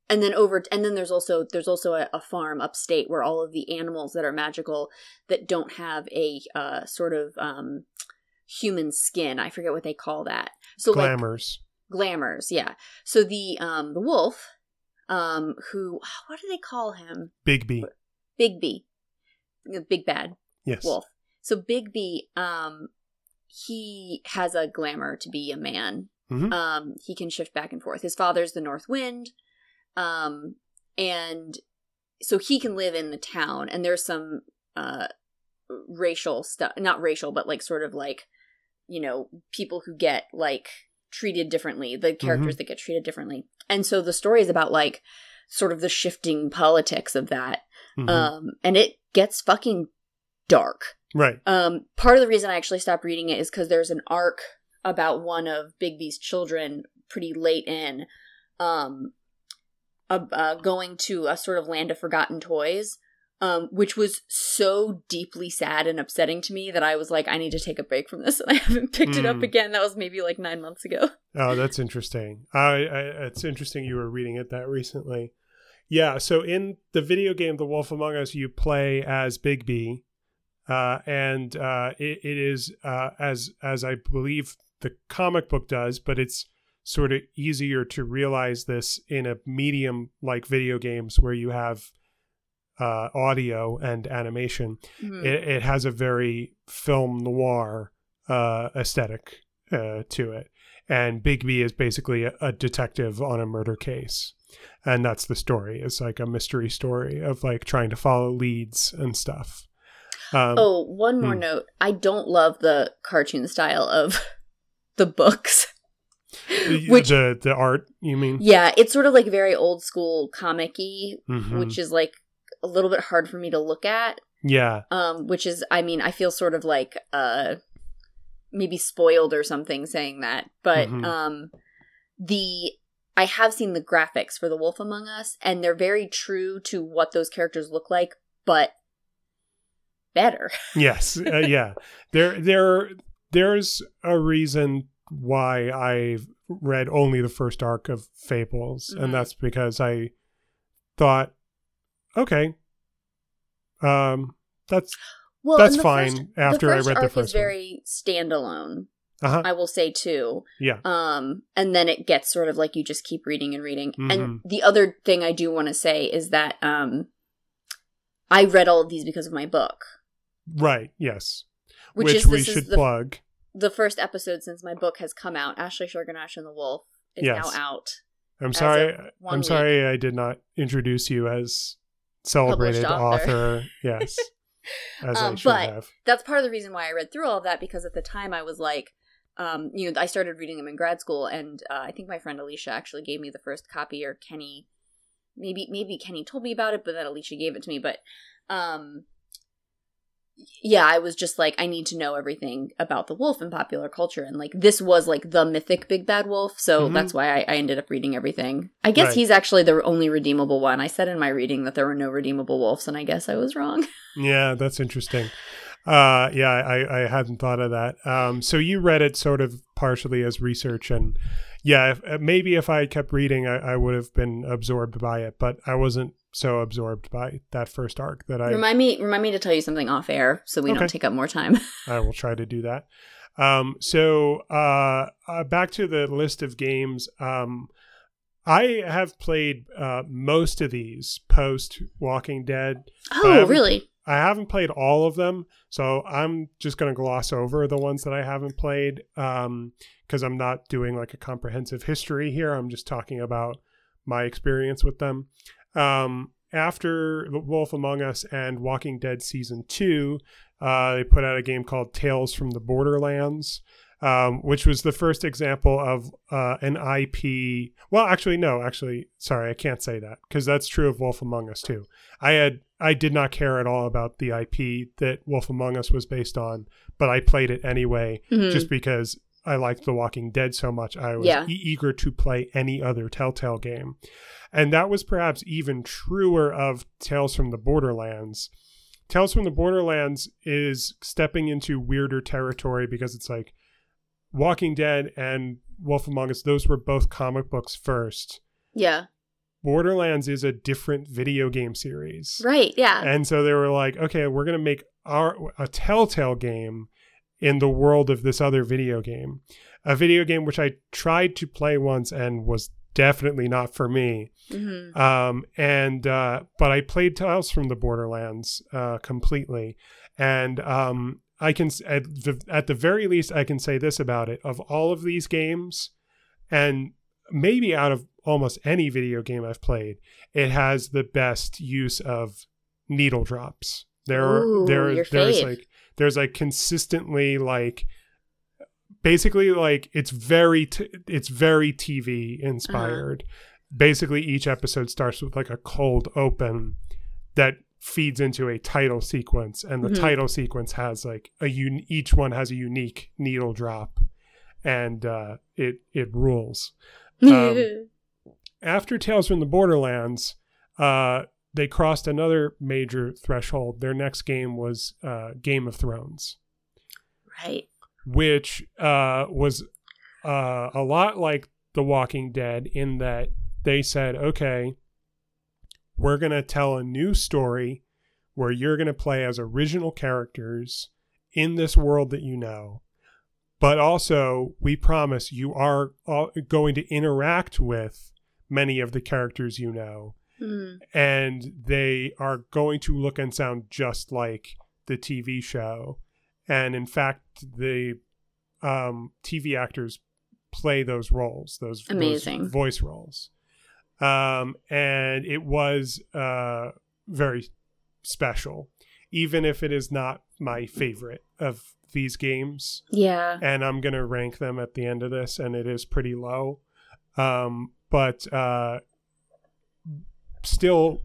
and then over, and then there's also, there's also a, a farm upstate where all of the animals that are magical that don't have a, uh, sort of, um, human skin. I forget what they call that. So glamours. Like, glamours. Yeah. So the, um, the wolf, um, who, what do they call him? Bigby. Bigby, Big Bad yes. Wolf. So Bigby, um, he has a glamour to be a man. Mm-hmm. Um, he can shift back and forth. His father's the North Wind. Um, and so he can live in the town. And there's some uh, racial stuff, not racial, but like sort of like, you know, people who get like treated differently, the characters mm-hmm. that get treated differently. And so the story is about like, sort of the shifting politics of that. Mm-hmm. Um, and it gets fucking dark. Right. Um, part of the reason I actually stopped reading it is because there's an arc about one of Bigby's children pretty late in, um, uh, uh, going to a sort of land of forgotten toys, um, which was so deeply sad and upsetting to me that I was like, I need to take a break from this, and I haven't picked mm. it up again. That was maybe like nine months ago. Oh, that's interesting. I, I, it's interesting you were reading it that recently. Yeah, so in the video game The Wolf Among Us, you play as Bigby, uh, and uh, it, it is, uh, as as I believe the comic book does, but it's sort of easier to realize this in a medium like video games where you have uh, audio and animation. Mm-hmm. It, it has a very film noir uh, aesthetic uh, to it, and Bigby is basically a, a detective on a murder case. And that's the story. It's like a mystery story of like trying to follow leads and stuff. Um, oh, one more hmm. note. I don't love the cartoon style of the books. which, the the art, you mean? Yeah, it's sort of like very old school comic-y, mm-hmm. which is like a little bit hard for me to look at. Yeah. Um, which is, I mean, I feel sort of like uh, maybe spoiled or something saying that. But mm-hmm. um, the... I have seen the graphics for The Wolf Among Us, and they're very true to what those characters look like, but better. Yes, uh, yeah. There, there, there's a reason why I read only the first arc of Fables, mm-hmm. and that's because I thought, okay, um, that's well, that's fine. First, after I read the first arc, the first is one. Very standalone. Uh-huh. I will say too. Yeah. Um, and then it gets sort of like you just keep reading and reading. Mm-hmm. And the other thing I do want to say is that um, I read all of these because of my book. Right. Yes. Which, Which is, we should is the, plug. The first episode since my book has come out, Ashley Sugarnash and the Wolf is yes. now out. I'm sorry. I'm week. sorry I did not introduce you as celebrated author. author. Yes. As um, I should but have. That's part of the reason why I read through all of that, because at the time I was like. Um, you know, I started reading them in grad school, and uh, I think my friend Alicia actually gave me the first copy, or Kenny, maybe maybe Kenny told me about it, but then Alicia gave it to me. But um, yeah, I was just like, I need to know everything about the wolf in popular culture, and like this was like the mythic big bad wolf, so mm-hmm. that's why I, I ended up reading everything. I guess right. he's actually the only redeemable one. I said in my reading that there were no redeemable wolves, and I guess I was wrong. Yeah, that's interesting. Uh, yeah, I, I hadn't thought of that. Um, so you read it sort of partially as research, and yeah, if, maybe if I kept reading, I, I would have been absorbed by it, but I wasn't so absorbed by that first arc that I... Remind me, remind me to tell you something off air so we okay. don't take up more time. I will try to do that. Um, so uh, uh, back to the list of games. Um, I have played uh, most of these post Walking Dead. Oh, really? I haven't played all of them, so I'm just going to gloss over the ones that I haven't played because um, I'm not doing like a comprehensive history here. I'm just talking about my experience with them. Um, after Wolf Among Us and Walking Dead Season two, uh, they put out a game called Tales from the Borderlands, um, which was the first example of uh, an I P. Well, actually, no, actually, sorry, I can't say that because that's true of Wolf Among Us too. I had... I did not care at all about the I P that Wolf Among Us was based on, but I played it anyway, mm-hmm. just because I liked The Walking Dead so much. I was yeah. e- eager to play any other Telltale game. And that was perhaps even truer of Tales from the Borderlands. Tales from the Borderlands is stepping into weirder territory because it's like Walking Dead and Wolf Among Us, those were both comic books first. Yeah. Borderlands is a different video game series. Right, yeah. And so they were like, okay, we're going to make our a Telltale game in the world of this other video game. A video game which I tried to play once and was definitely not for me. Mm-hmm. Um, and uh, but I played Tales from the Borderlands uh, completely. And um, I can at the, at the very least, I can say this about it. Of all of these games, and maybe out of almost any video game I've played, it has the best use of needle drops. There are Ooh, there your there's fave. like there's like consistently like basically like it's very t- it's very T V inspired. Uh-huh. basically each episode starts with like a cold open that feeds into a title sequence, and the mm-hmm. title sequence has like a un- each one has a unique needle drop, and uh, it it rules. Um, after Tales from the Borderlands, uh, they crossed another major threshold. Their next game was uh, Game of Thrones, right? Which uh, was uh, a lot like The Walking Dead in that they said, okay, we're going to tell a new story where you're going to play as original characters in this world that you know. But also, we promise you are going to interact with many of the characters you know. Mm. And they are going to look and sound just like the T V show. And in fact, the um, T V actors play those roles, those, Amazing. those voice roles. Um, and it was uh, very special, even if it is not my favorite of these games. Yeah. And I'm going to rank them at the end of this, and it is pretty low. Um, but uh, still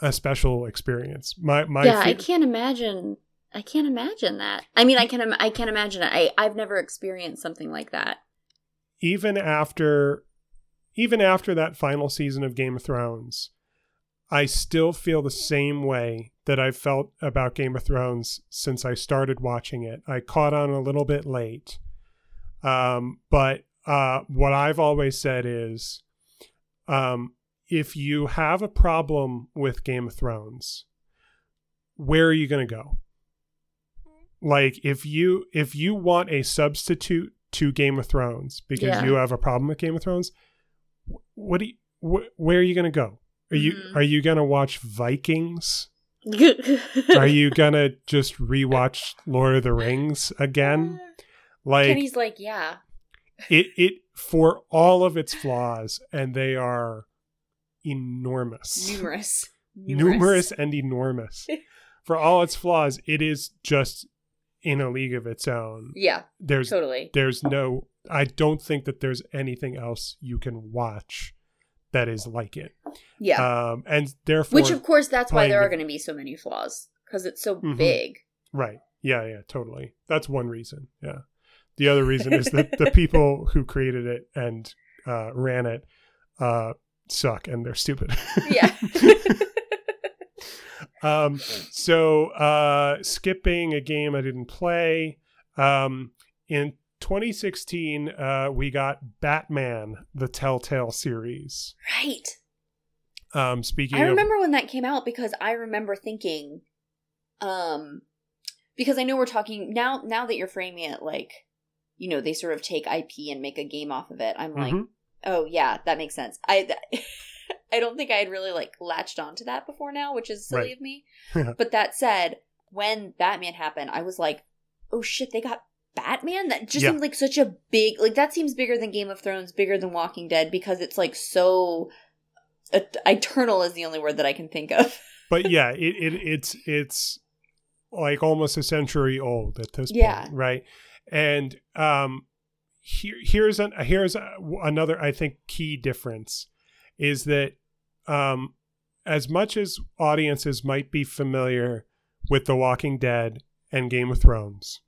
a special experience. My my Yeah, fa- I can't imagine I can't imagine that. I mean, I can I can't imagine it. I I've never experienced something like that. Even after Even after that final season of Game of Thrones, I still feel the same way that I've felt about Game of Thrones since I started watching it. I caught on a little bit late. Um, but uh, what I've always said is, um, if you have a problem with Game of Thrones, where are you going to go? Like, if you if you want a substitute to Game of Thrones because yeah. you have a problem with Game of Thrones, What do you, wh- where are you going to go? Are you mm-hmm. are you going to watch Vikings? Are you going to just rewatch Lord of the Rings again? Like Kenny's like, yeah. It it for all of its flaws, and they are enormous. Numerous. Numerous, Numerous and enormous. For all its flaws, it is just in a league of its own. Yeah. There's totally. There's no I don't think that there's anything else you can watch that is like it. Yeah. Um, and therefore... Which, of course, that's why there are going to be so many flaws. Because it's so mm-hmm. big. Right. Yeah, yeah, totally. That's one reason. Yeah. The other reason is that the people who created it and uh, ran it uh, suck and they're stupid. Yeah. um. So, uh, skipping a game I didn't play. Um. In... twenty sixteen, uh, we got Batman, the Telltale series. Right. Um, speaking I remember of- when that came out because I remember thinking, um, because I know we're talking, now Now that you're framing it like, you know, they sort of take I P and make a game off of it. I'm mm-hmm. like, oh yeah, that makes sense. I that, I don't think I had really like latched onto that before now, which is silly right. of me. But that said, when Batman happened, I was like, oh shit, they got Batman? That just yeah. seemed like such a big, like that seems bigger than Game of Thrones, bigger than Walking Dead, because it's like so uh, eternal is the only word that I can think of. But yeah, it, it it's it's like almost a century old at this yeah. point, right? And um, here here's an here's a, another I think key difference is that um, as much as audiences might be familiar with The Walking Dead and Game of Thrones,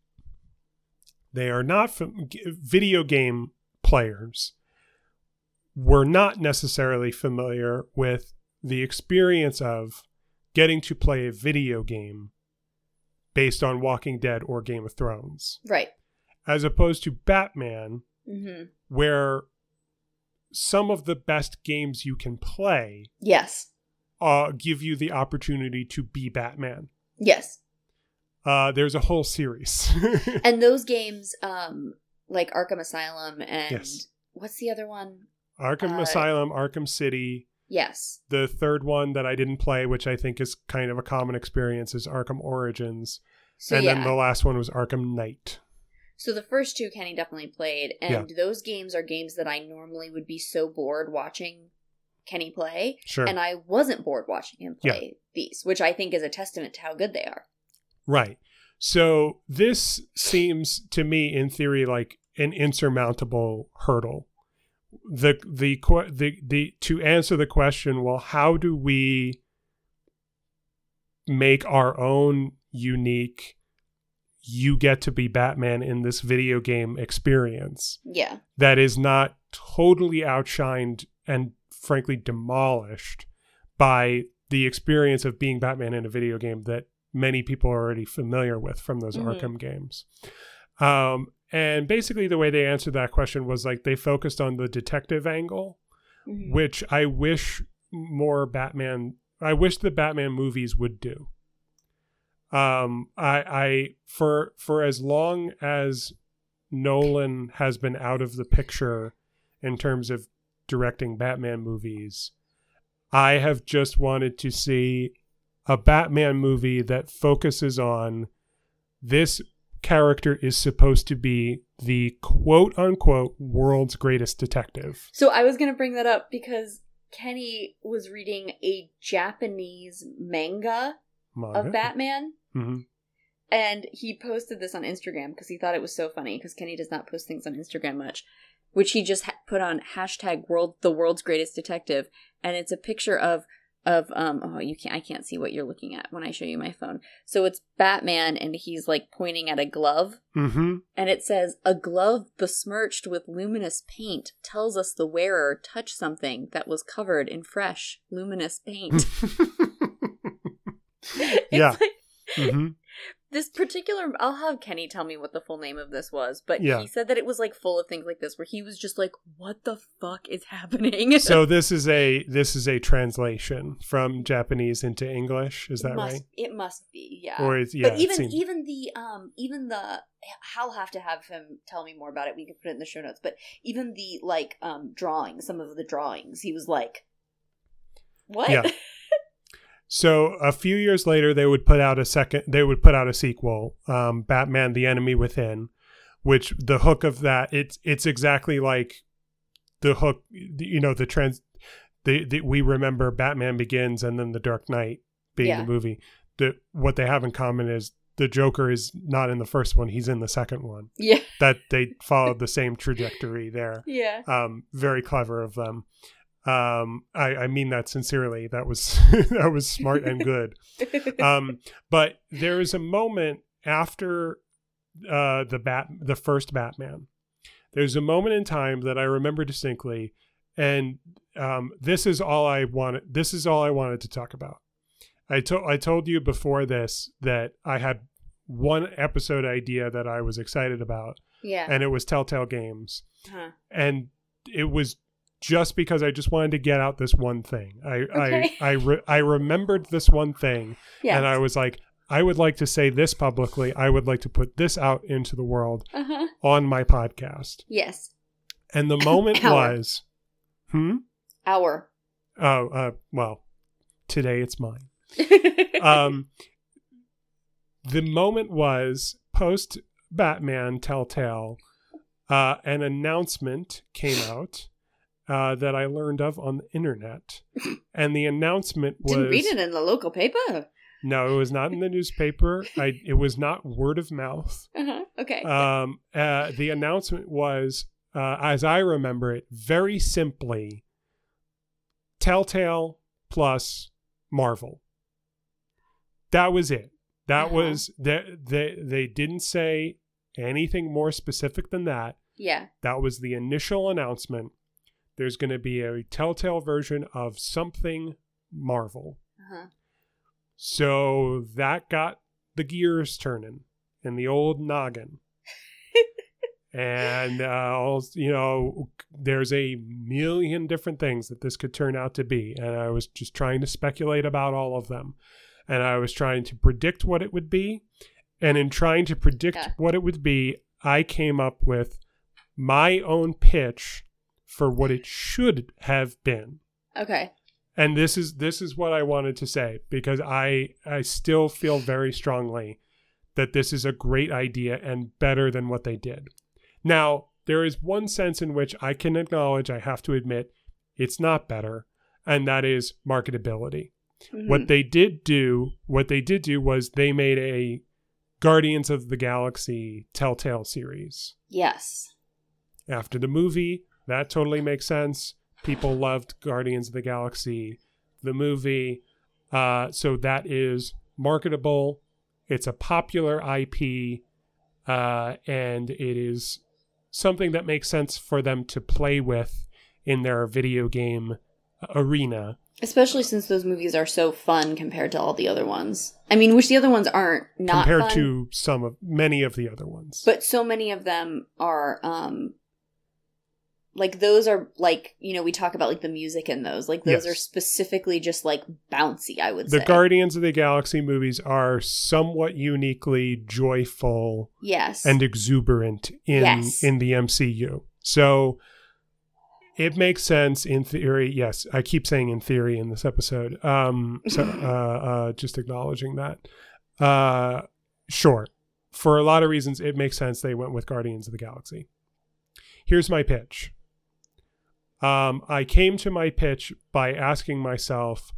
they are not fam- video game players. Were not necessarily familiar with the experience of getting to play a video game based on Walking Dead or Game of Thrones. Right. As opposed to Batman, mm-hmm. where some of the best games you can play yes. uh, give you the opportunity to be Batman. Yes. Uh, there's a whole series. And those games, um, like Arkham Asylum and yes. what's the other one? Arkham uh, Asylum, Arkham City. Yes. The third one that I didn't play, which I think is kind of a common experience, is Arkham Origins. So, and yeah. then the last one was Arkham Knight. So the first two Kenny definitely played. And yeah. those games are games that I normally would be so bored watching Kenny play. Sure. And I wasn't bored watching him play yeah. these, which I think is a testament to how good they are. Right. So this seems to me, in theory, like an insurmountable hurdle the the the the to answer the question, well, how do we make our own unique you get to be Batman in this video game experience? Yeah. That is not totally outshined and frankly demolished by the experience of being Batman in a video game that many people are already familiar with from those mm-hmm. Arkham games. Um, and basically the way they answered that question was like they focused on the detective angle, mm-hmm. which I wish more Batman, I wish the Batman movies would do. Um, I, I, for, for as long as Nolan has been out of the picture in terms of directing Batman movies, I have just wanted to see a Batman movie that focuses on this character is supposed to be the quote unquote world's greatest detective. So I was going to bring that up because Kenny was reading a Japanese manga, manga? of Batman. Mm-hmm. And he posted this on Instagram because he thought it was so funny because Kenny does not post things on Instagram much, which he just ha- put on hashtag world, the world's greatest detective. And it's a picture of, of, um, oh, you can't, I can't see what you're looking at when I show you my phone. So it's Batman and he's like pointing at a glove mm-hmm. and it says a glove besmirched with luminous paint tells us the wearer touched something that was covered in fresh luminous paint. It's yeah. Like, mm-hmm. This particular, I'll have Kenny tell me what the full name of this was, but yeah. he said that it was like full of things like this, where he was just like, "What the fuck is happening?" So this is a this is a translation from Japanese into English. Is that must, right? It must be, yeah. Or it's, yeah. But even seemed... even the um even the I'll have to have him tell me more about it. We can put it in the show notes. But even the like um drawing, some of the drawings, he was like, "What?" Yeah. So a few years later, they would put out a second, they would put out a sequel, um, Batman, The Enemy Within, which the hook of that, it's, it's exactly like the hook, you know, the trans, the, the we remember Batman Begins and then The Dark Knight being yeah. the movie. The, what they have in common is the Joker is not in the first one. He's in the second one. Yeah. That they followed the same trajectory there. Yeah. Um, very clever of them. Um, I, I mean that sincerely. That was that was smart and good. Um, but there is a moment after uh, the bat, the first Batman. There's a moment in time that I remember distinctly, and um, this is all I wanted. This is all I wanted to talk about. I told I told you before this that I had one episode idea that I was excited about. Yeah, and it was Telltale Games, huh. and it was. Just because I just wanted to get out this one thing. I okay. I I, re- I remembered this one thing. Yes. And I was like, I would like to say this publicly. I would like to put this out into the world uh-huh. on my podcast. Yes. And the moment Hour. was... Hmm? Hour. Oh, uh, well, today it's mine. um, the moment was post-Batman Telltale. Uh, an announcement came out. Uh, that I learned of on the internet. And the announcement was... Didn't read it in the local paper? No, it was not in the newspaper. I, it was not word of mouth. Uh-huh. Okay. Um, uh, the announcement was, uh, as I remember it, very simply, Telltale plus Marvel. That was it. That uh-huh. was... They, they, they didn't say anything more specific than that. Yeah. That was the initial announcement. There's going to be a Telltale version of something Marvel. Uh-huh. So that got the gears turning in the old noggin. And, uh, you know, there's a million different things that this could turn out to be. And I was just trying to speculate about all of them. And I was trying to predict what it would be. And in trying to predict yeah. what it would be, I came up with my own pitch for what it should have been. Okay. And this is this is what I wanted to say, because I I still feel very strongly that this is a great idea and better than what they did. Now, there is one sense in which I can acknowledge, I have to admit, it's not better, and that is marketability. Mm-hmm. What they did do, what they did do was they made a Guardians of the Galaxy Telltale series. Yes. After the movie That totally makes sense. People loved Guardians of the Galaxy, the movie. Uh, so that is marketable. It's a popular I P, uh, and it is something that makes sense for them to play with in their video game arena. Especially since those movies are so fun compared to all the other ones. I mean, which the other ones aren't not compared fun, to some of many of the other ones. But so many of them are, um, like those are like, you know, we talk about like the music in those. Like those yes. are specifically just like bouncy, I would the say. The Guardians of the Galaxy movies are somewhat uniquely joyful yes. and exuberant in yes. in the M C U. So it makes sense in theory. Yes, I keep saying in theory in this episode. Um, so uh, uh, just acknowledging that. Uh, sure. For a lot of reasons, it makes sense they went with Guardians of the Galaxy. Here's my pitch. Um, I came to my pitch by asking myself,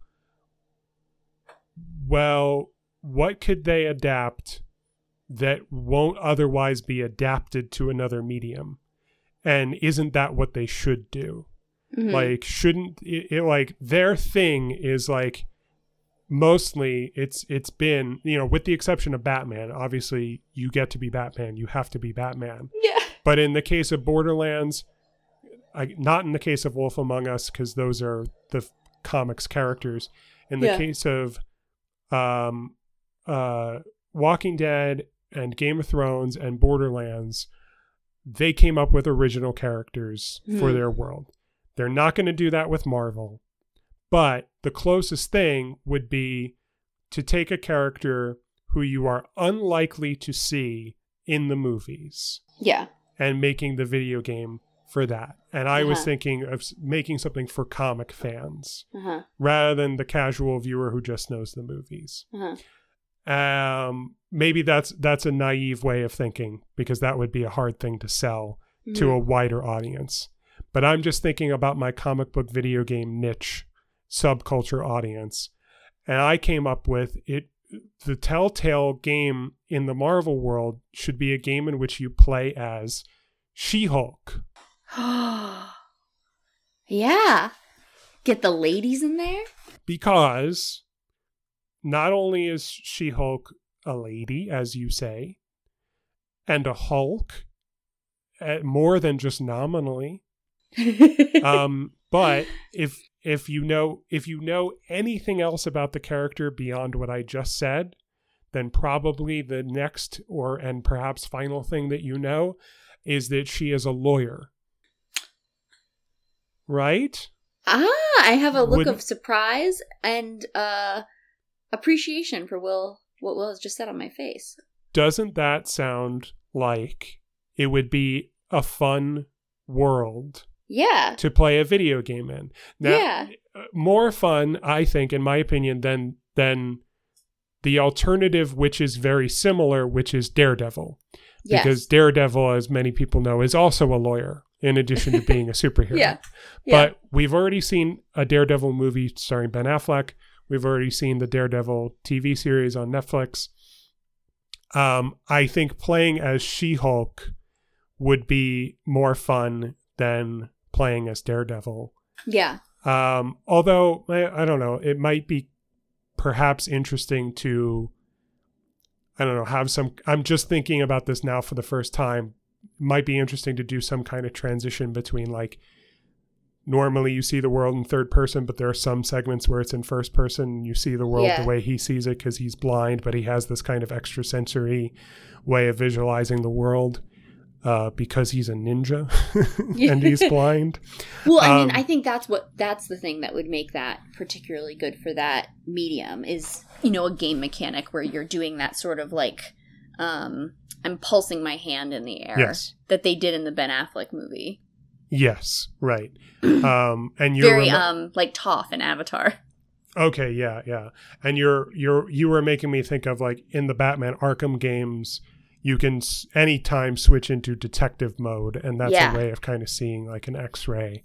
well, what could they adapt that won't otherwise be adapted to another medium? And isn't that what they should do? Mm-hmm. Like, shouldn't it, it like their thing is like mostly it's it's been, you know, with the exception of Batman, obviously you get to be Batman. You have to be Batman. Yeah. But in the case of Borderlands, I, not in the case of Wolf Among Us, because those are the f- comics characters. In the yeah. case of um, uh, Walking Dead and Game of Thrones and Borderlands, they came up with original characters mm. for their world. They're not going to do that with Marvel, but the closest thing would be to take a character who you are unlikely to see in the movies. Yeah. And making the video game for that. And I uh-huh. was thinking of making something for comic fans uh-huh. rather than the casual viewer who just knows the movies. Uh-huh. Um, maybe that's that's a naive way of thinking, because that would be a hard thing to sell mm. to a wider audience. But I'm just thinking about my comic book video game niche subculture audience. And I came up with it. The Telltale game in the Marvel world should be a game in which you play as She-Hulk. Yeah. Get the ladies in there. Because not only is She-Hulk a lady, as you say, and a Hulk, uh, more than just nominally, um, but if if you know if you know anything else about the character beyond what I just said, then probably the next or and perhaps final thing that you know is that she is a lawyer, right? Ah, I have a look Would, of surprise and. Uh... Appreciation for Will, what Will has just said on my face. Doesn't that sound like it would be a fun world? Yeah. To play a video game in. Now, yeah. More fun, I think, in my opinion, than than the alternative, which is very similar, which is Daredevil. Yes. Because Daredevil, as many people know, is also a lawyer in addition to being a superhero. Yeah. yeah. But we've already seen a Daredevil movie starring Ben Affleck. We've already seen the Daredevil T V series on Netflix. Um, I think playing as She-Hulk would be more fun than playing as Daredevil. Yeah. Um, although, I, I don't know, it might be perhaps interesting to, I don't know, have some, I'm just thinking about this now for the first time. Might be interesting to do some kind of transition between like, normally you see the world in third person, but there are some segments where it's in first person and you see the world yeah. the way he sees it because he's blind, but he has this kind of extrasensory way of visualizing the world uh, because he's a ninja and he's blind. Well, I um, mean, I think that's what that's the thing that would make that particularly good for that medium is, you know, a game mechanic where you're doing that sort of like, um, I'm pulsing my hand in the air yes. that they did in the Ben Affleck movie. Yes, right. Um, and you're very rem- um like Toph in Avatar. Okay, yeah, yeah. And you're you're you were making me think of like in the Batman Arkham games, you can s- anytime switch into detective mode, and that's yeah. a way of kind of seeing like an X-ray.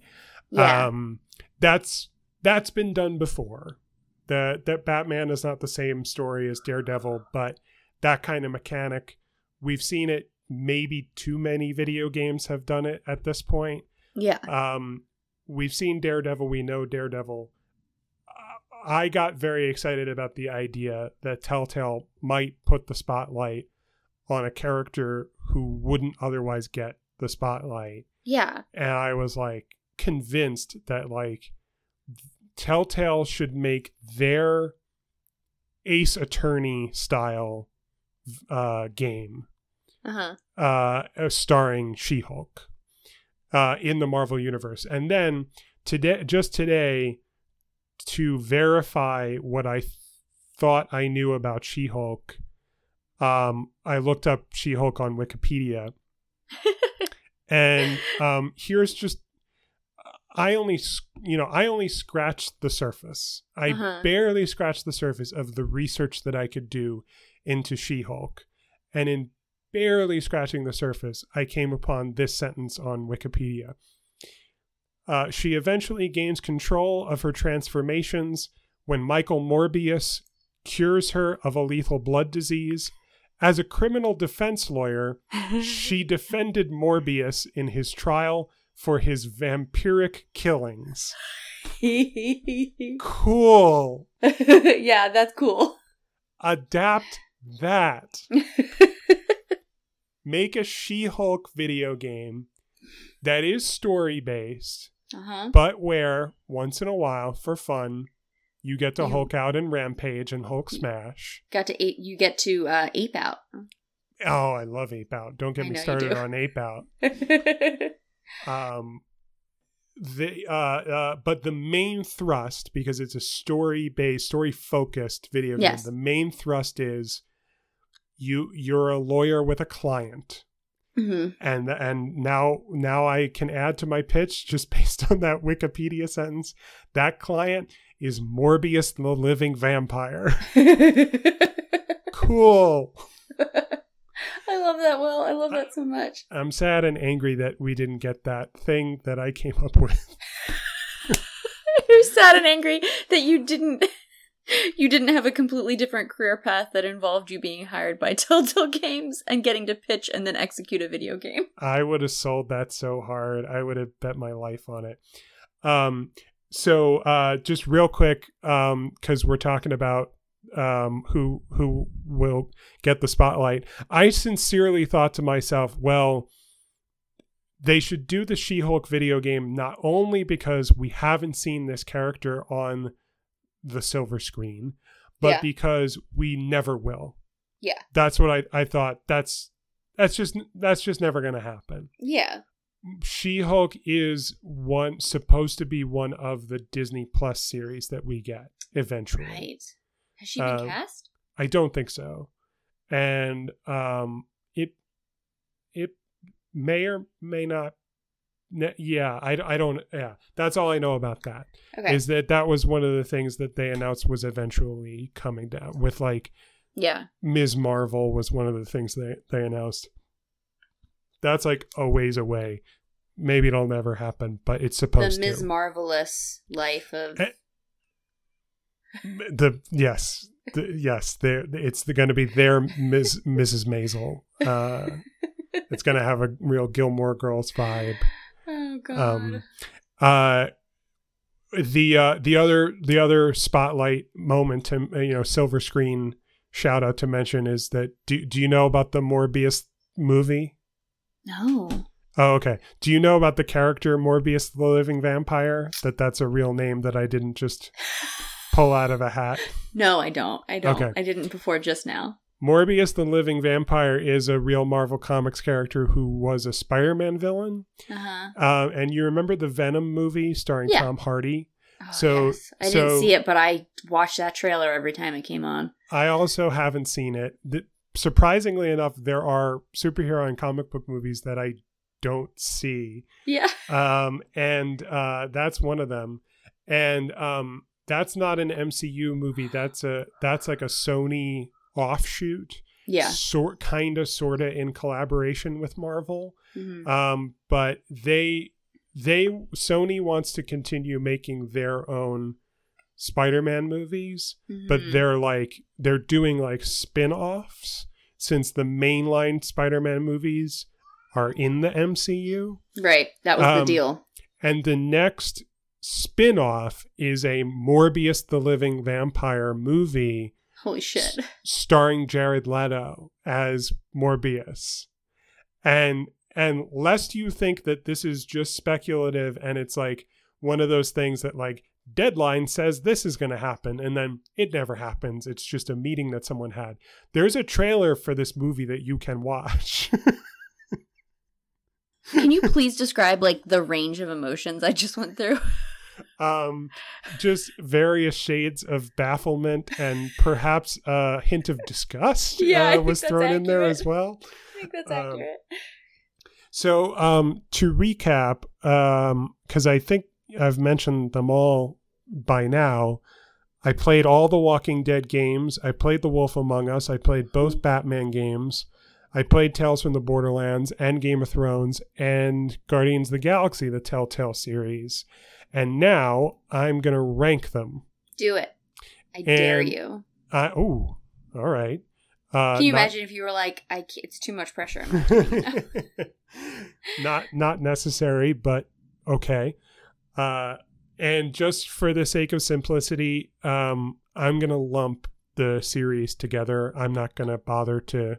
Yeah. Um, that's that's been done before. That that Batman is not the same story as Daredevil, but that kind of mechanic, we've seen it. Maybe too many video games have done it at this point. Yeah. Um, we've seen Daredevil. We know Daredevil. Uh, I got very excited about the idea that Telltale might put the spotlight on a character who wouldn't otherwise get the spotlight. Yeah. And I was like convinced that like Telltale should make their Ace Attorney style uh, game uh-huh. uh, starring She-Hulk uh, in the Marvel Universe. And then today, just today, to verify what I th- thought I knew about She-Hulk, um, I looked up She-Hulk on Wikipedia. And um, here's just, I only, you know, I only scratched the surface. I uh-huh. barely scratched the surface of the research that I could do into She-Hulk. And in barely scratching the surface, I came upon this sentence on Wikipedia. Uh, she eventually gains control of her transformations when Michael Morbius cures her of a lethal blood disease. As a criminal defense lawyer, she defended Morbius in his trial for his vampiric killings. Cool. Yeah, that's cool. Adapt that. Make a She-Hulk video game that is story-based, uh-huh. but where, once in a while, for fun, you get to you Hulk out and rampage and Hulk smash. Got to ape, You get to uh, ape out. Oh, I love ape out. Don't get I me started on ape out. Um, the uh, uh, but the main thrust, because it's a story-based, story-focused video yes. game. The main thrust is you. You're a lawyer with a client, mm-hmm. and and now now I can add to my pitch just based on that Wikipedia sentence. That client is Morbius, the living vampire. Cool. I love that, Will. I love that so much. I'm sad and angry that we didn't get that thing that I came up with. You're sad and angry that you didn't you didn't have a completely different career path that involved you being hired by Telltale Games and getting to pitch and then execute a video game. I would have sold that so hard. I would have bet my life on it. Um, so uh, just real quick, um, because we're talking about um who who will get the spotlight, I sincerely thought to myself, well, they should do the She-Hulk video game not only because we haven't seen this character on the silver screen, but yeah. because we never will. Yeah, that's what I, I thought. That's that's just that's just never gonna happen. Yeah, She-Hulk is one supposed to be one of the Disney Plus series that we get eventually. Right. Has she been uh, cast? I don't think so. And um, it it may or may not. Ne- yeah, I, I don't. Yeah, that's all I know about that. Okay. Is that that was one of the things that they announced was eventually coming down with, like, yeah, Miz Marvel was one of the things they, they announced. That's like a ways away. Maybe it'll never happen, but it's supposed to. The Miz to. Marvelous life of. And, The yes, the, yes, there. It's the, going to be their Miz Missus Maisel. Uh, it's going to have a real Gilmore Girls vibe. Oh God. Um, uh, the uh, the other the other spotlight moment, to, you know, silver screen shout out to mention is that do do you know about the Morbius movie? No. Oh, okay. Do you know about the character Morbius, the living vampire? That that's a real name that I didn't just. Pull out of a hat. No, I don't. I don't. Okay. I didn't before just now. Morbius the Living Vampire is a real Marvel Comics character who was a Spider-Man villain. Uh-huh. Uh, and you remember the Venom movie starring yeah. Tom Hardy? Oh, so yes. I so, didn't see it, but I watched that trailer every time it came on. I also haven't seen it. The, surprisingly enough, there are superhero and comic book movies that I don't see. Yeah. Um, and uh, that's one of them. And... Um, That's not an M C U movie. That's a that's like a Sony offshoot. Yeah. Sort kind of sort of in collaboration with Marvel. Mm-hmm. Um, but they they Sony wants to continue making their own Spider-Man movies, mm-hmm. but they're like they're doing like spin-offs since the mainline Spider-Man movies are in the M C U. Right. That was um, the deal. And the next spin-off is a Morbius the Living Vampire movie. Holy shit. S- starring Jared Leto as Morbius. And and lest you think that this is just speculative and it's like one of those things that like Deadline says this is going to happen and then it never happens. It's just a meeting that someone had. There's a trailer for this movie that you can watch. Can you please describe like the range of emotions I just went through? Um, just various shades of bafflement and perhaps a hint of disgust yeah, uh, I think was that's thrown accurate. in there as well. I think that's um, accurate. So um, to recap, because um, I think I've mentioned them all by now, I played all the Walking Dead games. I played The Wolf Among Us. I played both Batman games. I played Tales from the Borderlands and Game of Thrones and Guardians of the Galaxy, the Telltale series. And now I'm going to rank them. Do it. I and dare you. I, oh, all right. Uh, Can you not, imagine if you were like, I can't, it's too much pressure. I'm not, doing that. not, not necessary, but okay. Uh, and just for the sake of simplicity, um, I'm going to lump the series together. I'm not going to bother to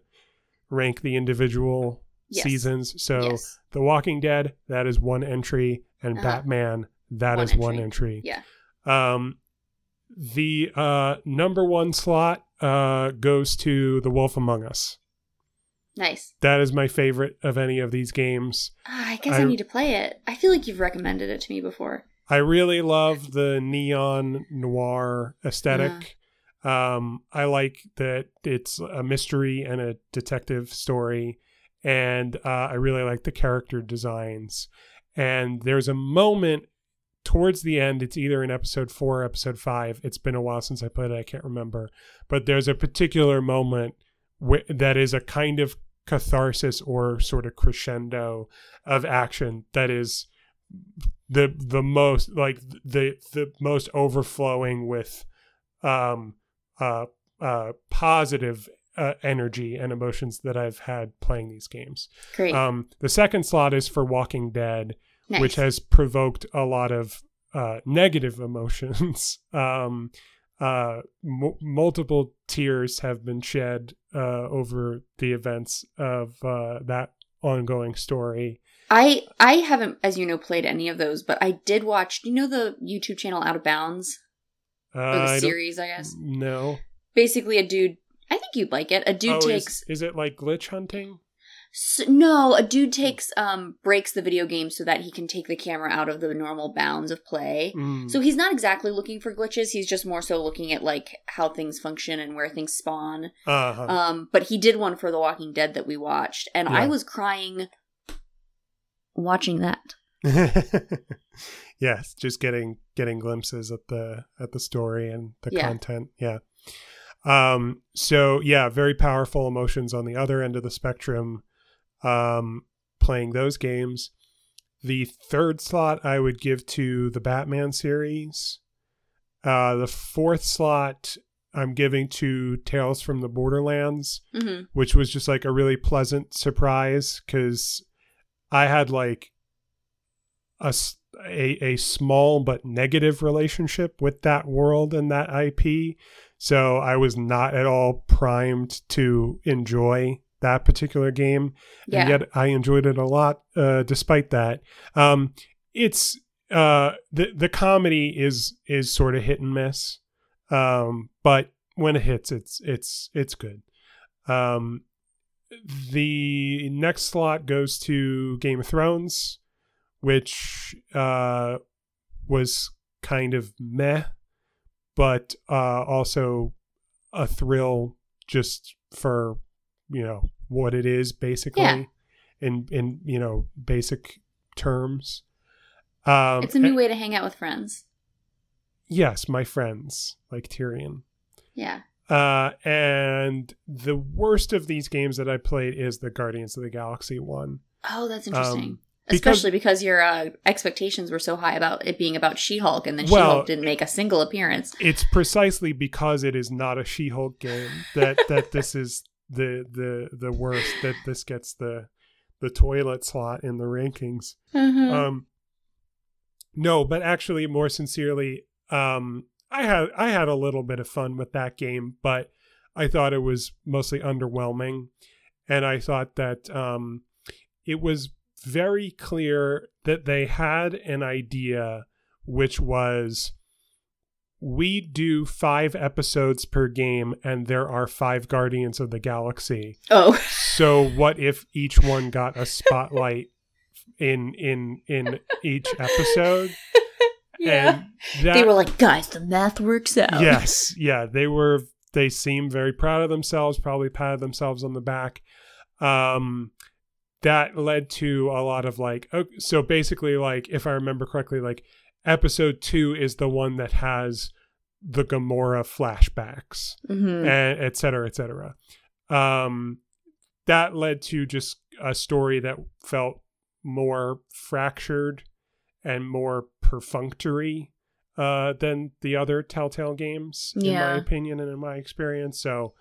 rank the individual yes. seasons. So yes. The Walking Dead, that is one entry, and uh-huh. Batman, that one is entry. one entry. Yeah. Um, the uh, number one slot uh, goes to The Wolf Among Us. Nice. That is my favorite of any of these games. Uh, I guess I, I need to play it. I feel like you've recommended it to me before. I really love the neon noir aesthetic. Uh-huh. Um, I like that it's a mystery and a detective story, and uh, I really like the character designs. And there's a moment towards the end, it's either in episode four or episode five. It's been a while since I played it, I can't remember. But there's a particular moment wh- that is a kind of catharsis or sort of crescendo of action that is the the most, like, the the most overflowing with um Uh, uh, positive uh, energy and emotions that I've had playing these games. Great. Um, the second slot is for Walking Dead, nice. which has provoked a lot of uh, negative emotions. um, uh, m- multiple tears have been shed uh, over the events of uh, that ongoing story. I I haven't, as you know, played any of those, but I did watch, do you know the YouTube channel Out of Bounds? Or the uh, series, I, I guess. No. Basically, a dude... I think you'd like it. A dude oh, takes... Is, is it like glitch hunting? So, no, a dude takes... um breaks the video game so that he can take the camera out of the normal bounds of play. Mm. So he's not exactly looking for glitches. He's just more so looking at like how things function and where things spawn. Uh-huh. Um, but he did one for The Walking Dead that we watched. And yeah. I was crying watching that. Yes, just getting getting glimpses at the at the story and the yeah. content. Yeah. Um, so yeah, very powerful emotions on the other end of the spectrum. Um, playing those games. The third slot I would give to the Batman series. Uh, the fourth slot I'm giving to Tales from the Borderlands, mm-hmm. which was just like a really pleasant surprise because I had like a A, a small but negative relationship with that world and that I P. So I was not at all primed to enjoy that particular game. Yeah. And yet I enjoyed it a lot uh, despite that. Um, it's uh, the, the comedy is, is sort of hit and miss. Um, but when it hits, it's, it's, it's good. Um, the next slot goes to Game of Thrones, which uh, was kind of meh, but uh, also a thrill just for, you know, what it is basically yeah. in, in, you know, basic terms. Um, it's a new and, way to hang out with friends. Yes, my friends, like Tyrion. Yeah. Uh, and the worst of these games that I played is the Guardians of the Galaxy one. Oh, that's interesting. Um, Especially because, because your uh, expectations were so high about it being about She-Hulk, and then well, She-Hulk didn't make a single appearance. It's precisely because it is not a She-Hulk game that, that this is the, the the worst, that this gets the the toilet slot in the rankings. Mm-hmm. Um, no, but actually, more sincerely, um, I had I had a little bit of fun with that game, but I thought it was mostly underwhelming, and I thought that um, it was very clear that they had an idea, which was, we do five episodes per game, and there are five Guardians of the Galaxy. Oh, so what if each one got a spotlight in in in each episode? Yeah, and that, they were like, guys, the math works out. Yes, yeah, they were. They seem very proud of themselves. Probably patted themselves on the back. Um, that led to a lot of like, oh, so basically, like, if I remember correctly, like, episode two is the one that has the Gamora flashbacks, mm-hmm. and et cetera, et cetera. Um, that led to just a story that felt more fractured and more perfunctory uh, than the other Telltale games, yeah. in my opinion and in my experience. So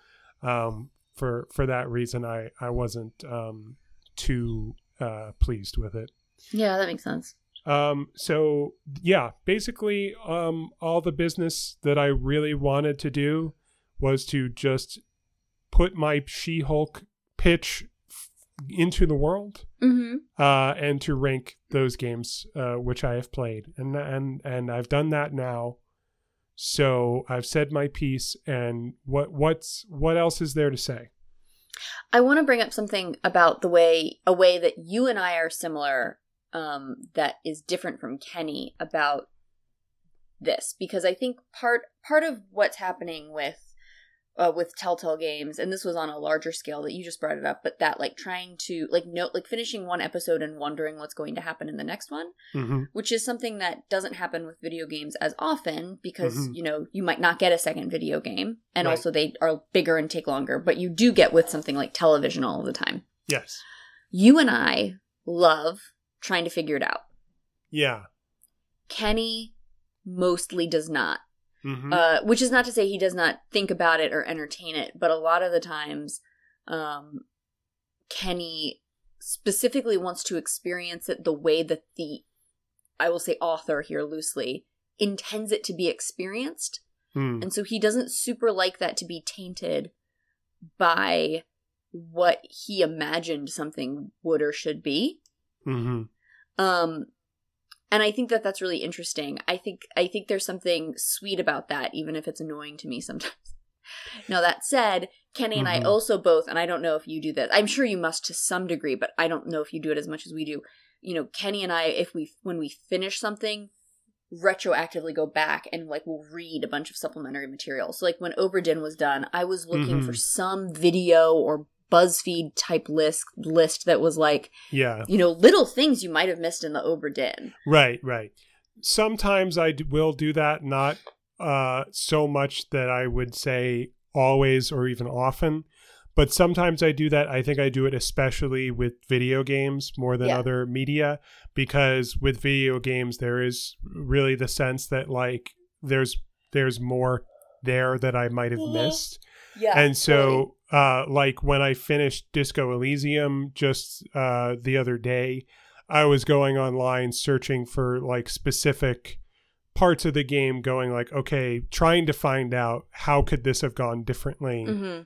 um, for for that reason, I, I wasn't um, too uh, pleased with it. Yeah, that makes sense. Um, so yeah, basically, um, all the business that I really wanted to do was to just put my She-Hulk pitch f- into the world, mm-hmm. uh, and to rank those games, uh, which I have played, and, and, and I've done that now. So I've said my piece, and what, what's, what else is there to say? I want to bring up something about the way, a way that you and I are similar, Um, that is different from Kenny about this, because I think part part of what's happening with uh, with Telltale Games, and this was on a larger scale that you just brought it up, but that like trying to like note like finishing one episode and wondering what's going to happen in the next one, mm-hmm. which is something that doesn't happen with video games as often, because mm-hmm. you know, you might not get a second video game, and right. also they are bigger and take longer, but you do get with something like television all the time. Yes, you and I love trying to figure it out. Yeah. Kenny mostly does not. Mm-hmm. Uh, which is not to say he does not think about it or entertain it, but a lot of the times um, Kenny specifically wants to experience it the way that the, I will say author here loosely, intends it to be experienced. Mm. And so he doesn't super like that to be tainted by what he imagined something would or should be. Mm-hmm. Um, and I think that that's really interesting. I think I think there's something sweet about that, even if it's annoying to me sometimes. Now, that said, Kenny mm-hmm. and I also both, and I don't know if you do that. I'm sure you must to some degree, but I don't know if you do it as much as we do. You know, Kenny and I, if we when we finish something, retroactively go back and like we'll read a bunch of supplementary material. So like when Oberdin was done, I was looking mm-hmm. for some video or BuzzFeed type list list that was like, yeah, you know, little things you might have missed in the Oberdin. Right, right. Sometimes I d- will do that, not uh, so much that I would say always or even often, but sometimes I do that. I think I do it especially with video games more than yeah. other media, because with video games there is really the sense that like there's there's more there that I might have mm-hmm. missed. Yeah, and so totally. uh, like when I finished Disco Elysium just uh, the other day, I was going online searching for like specific parts of the game, going like, okay, trying to find out how could this have gone differently? Mm-hmm.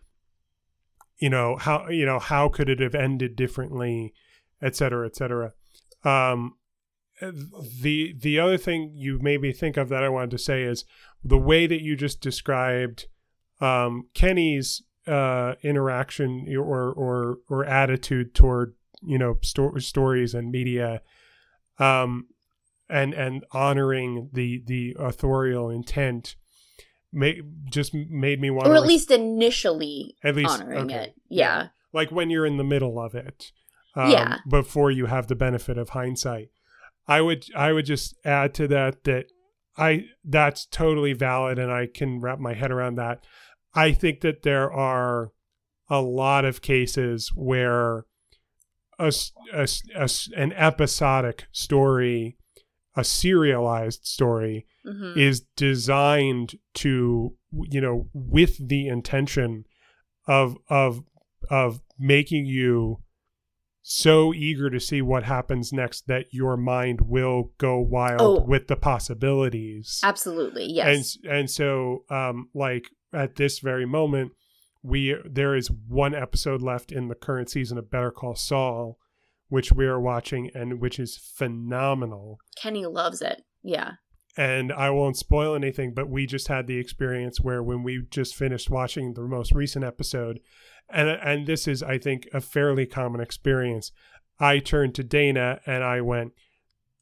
You know, how, you know, how could it have ended differently, et cetera, et cetera. Um, the, the other thing you made me think of that I wanted to say is the way that you just described Um, Kenny's uh, interaction or, or or attitude toward, you know, sto- stories and media, um, and and honoring the the authorial intent, may, just made me want to, or at res- least initially, at least honoring okay. it, yeah. yeah. Like when you're in the middle of it, um, yeah. before you have the benefit of hindsight. I would I would just add to that that I that's totally valid, and I can wrap my head around that. I think that there are a lot of cases where a, a, a, an episodic story, a serialized story, mm-hmm. is designed to, you know, with the intention of of of making you so eager to see what happens next that your mind will go wild oh, with the possibilities. Absolutely, yes. And and so um, like at this very moment, we there is one episode left in the current season of Better Call Saul, which we are watching and which is phenomenal. Kenny loves it. Yeah. And I won't spoil anything, but we just had the experience where when we just finished watching the most recent episode, and and this is, I think, a fairly common experience, I turned to Dana and I went,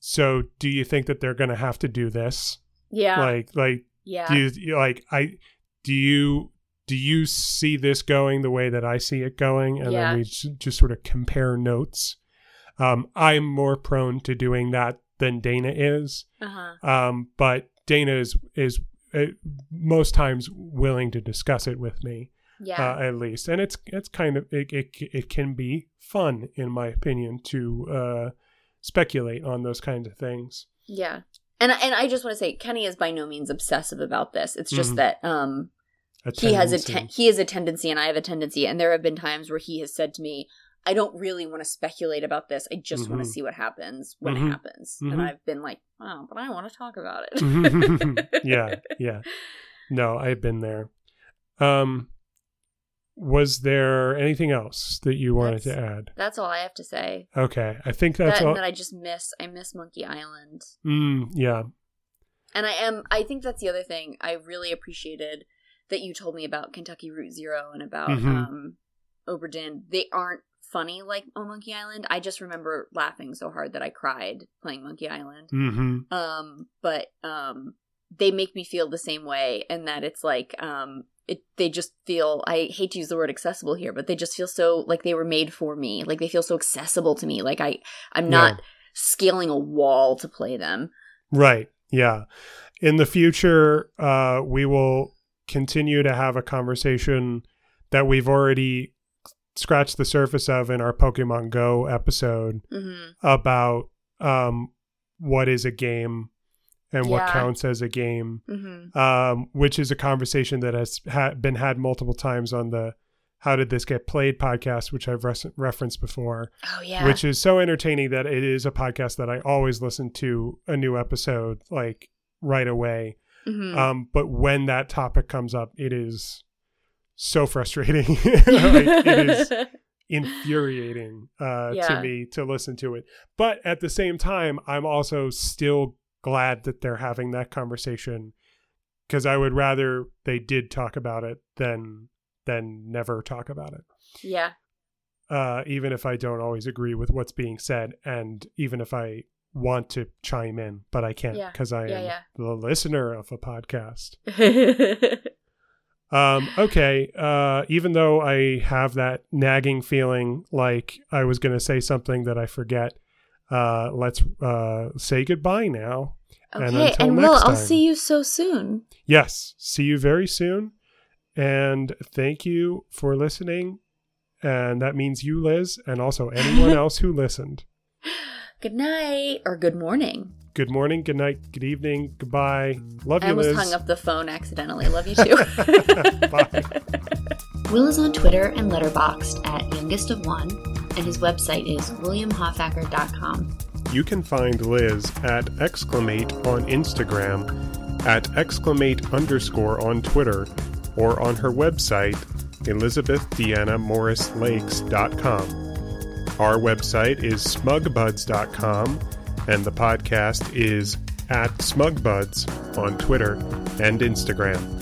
so do you think that they're going to have to do this? Yeah. Like, like, yeah. Do you, like, I, do you, do you see this going the way that I see it going? And yeah. then we just sort of compare notes. Um, I'm more prone to doing that than Dana is. Uh-huh. Um, but Dana is, is uh, most times willing to discuss it with me. Yeah. Uh, at least. And it's, it's kind of, it, it, it can be fun, in my opinion, to uh, speculate on those kinds of things. Yeah. And, and I just want to say, Kenny is by no means obsessive about this. It's just mm-hmm. that um, he has a, ten- he has a tendency and I have a tendency. And there have been times where he has said to me, I don't really want to speculate about this. I just mm-hmm. want to see what happens when mm-hmm. it happens. Mm-hmm. And I've been like, wow, but I want to talk about it. Yeah. Yeah. No, I've been there. Um, Was there anything else that you wanted that's, to add? That's all I have to say. Okay. I think that's that, all. That I just miss. I miss Monkey Island. Mm, yeah. And I am, I think that's the other thing. I really appreciated that you told me about Kentucky Route Zero and about mm-hmm. um, Oberdin. They aren't funny like Oh Monkey Island. I just remember laughing so hard that I cried playing Monkey Island. Mm-hmm. Um, but um, they make me feel the same way, and that it's like... Um, It, they just feel, I hate to use the word accessible here, but they just feel so like they were made for me. Like they feel so accessible to me. Like I, I'm not yeah. scaling a wall to play them. Right. Yeah. In the future, uh, we will continue to have a conversation that we've already scratched the surface of in our Pokemon Go episode mm-hmm. about um, what is a game and yeah. what counts as a game, mm-hmm. um, which is a conversation that has ha- been had multiple times on the How Did This Get Played podcast, which I've res- referenced before. Oh, yeah. Which is so entertaining that it is a podcast that I always listen to a new episode, like, right away. Mm-hmm. Um, but when that topic comes up, it is so frustrating. like, it is infuriating uh, yeah. to me to listen to it. But at the same time, I'm also still glad that they're having that conversation, because I would rather they did talk about it than than never talk about it. Yeah. Uh, even if I don't always agree with what's being said, and even if I want to chime in, but I can't because yeah. I yeah, am yeah. the listener of a podcast. um, okay. Uh, even though I have that nagging feeling like I was going to say something that I forget, uh, let's uh, say goodbye now. Okay, and, until and next Will, time. I'll see you so soon. Yes, see you very soon. And thank you for listening. And that means you, Liz, and also anyone else who listened. Good night, or good morning. Good morning, good night, good evening, goodbye. Love I you, Liz. I almost hung up the phone accidentally. Love you, too. Bye. Will is on Twitter and Letterboxd at youngest of one, and his website is william hoffacker dot com. You can find Liz at exclamate on Instagram, at exclamate underscore on Twitter, or on her website, elizabeth deanna morris lakes dot com. Our website is smug buds dot com, and the podcast is at smugbuds on Twitter and Instagram.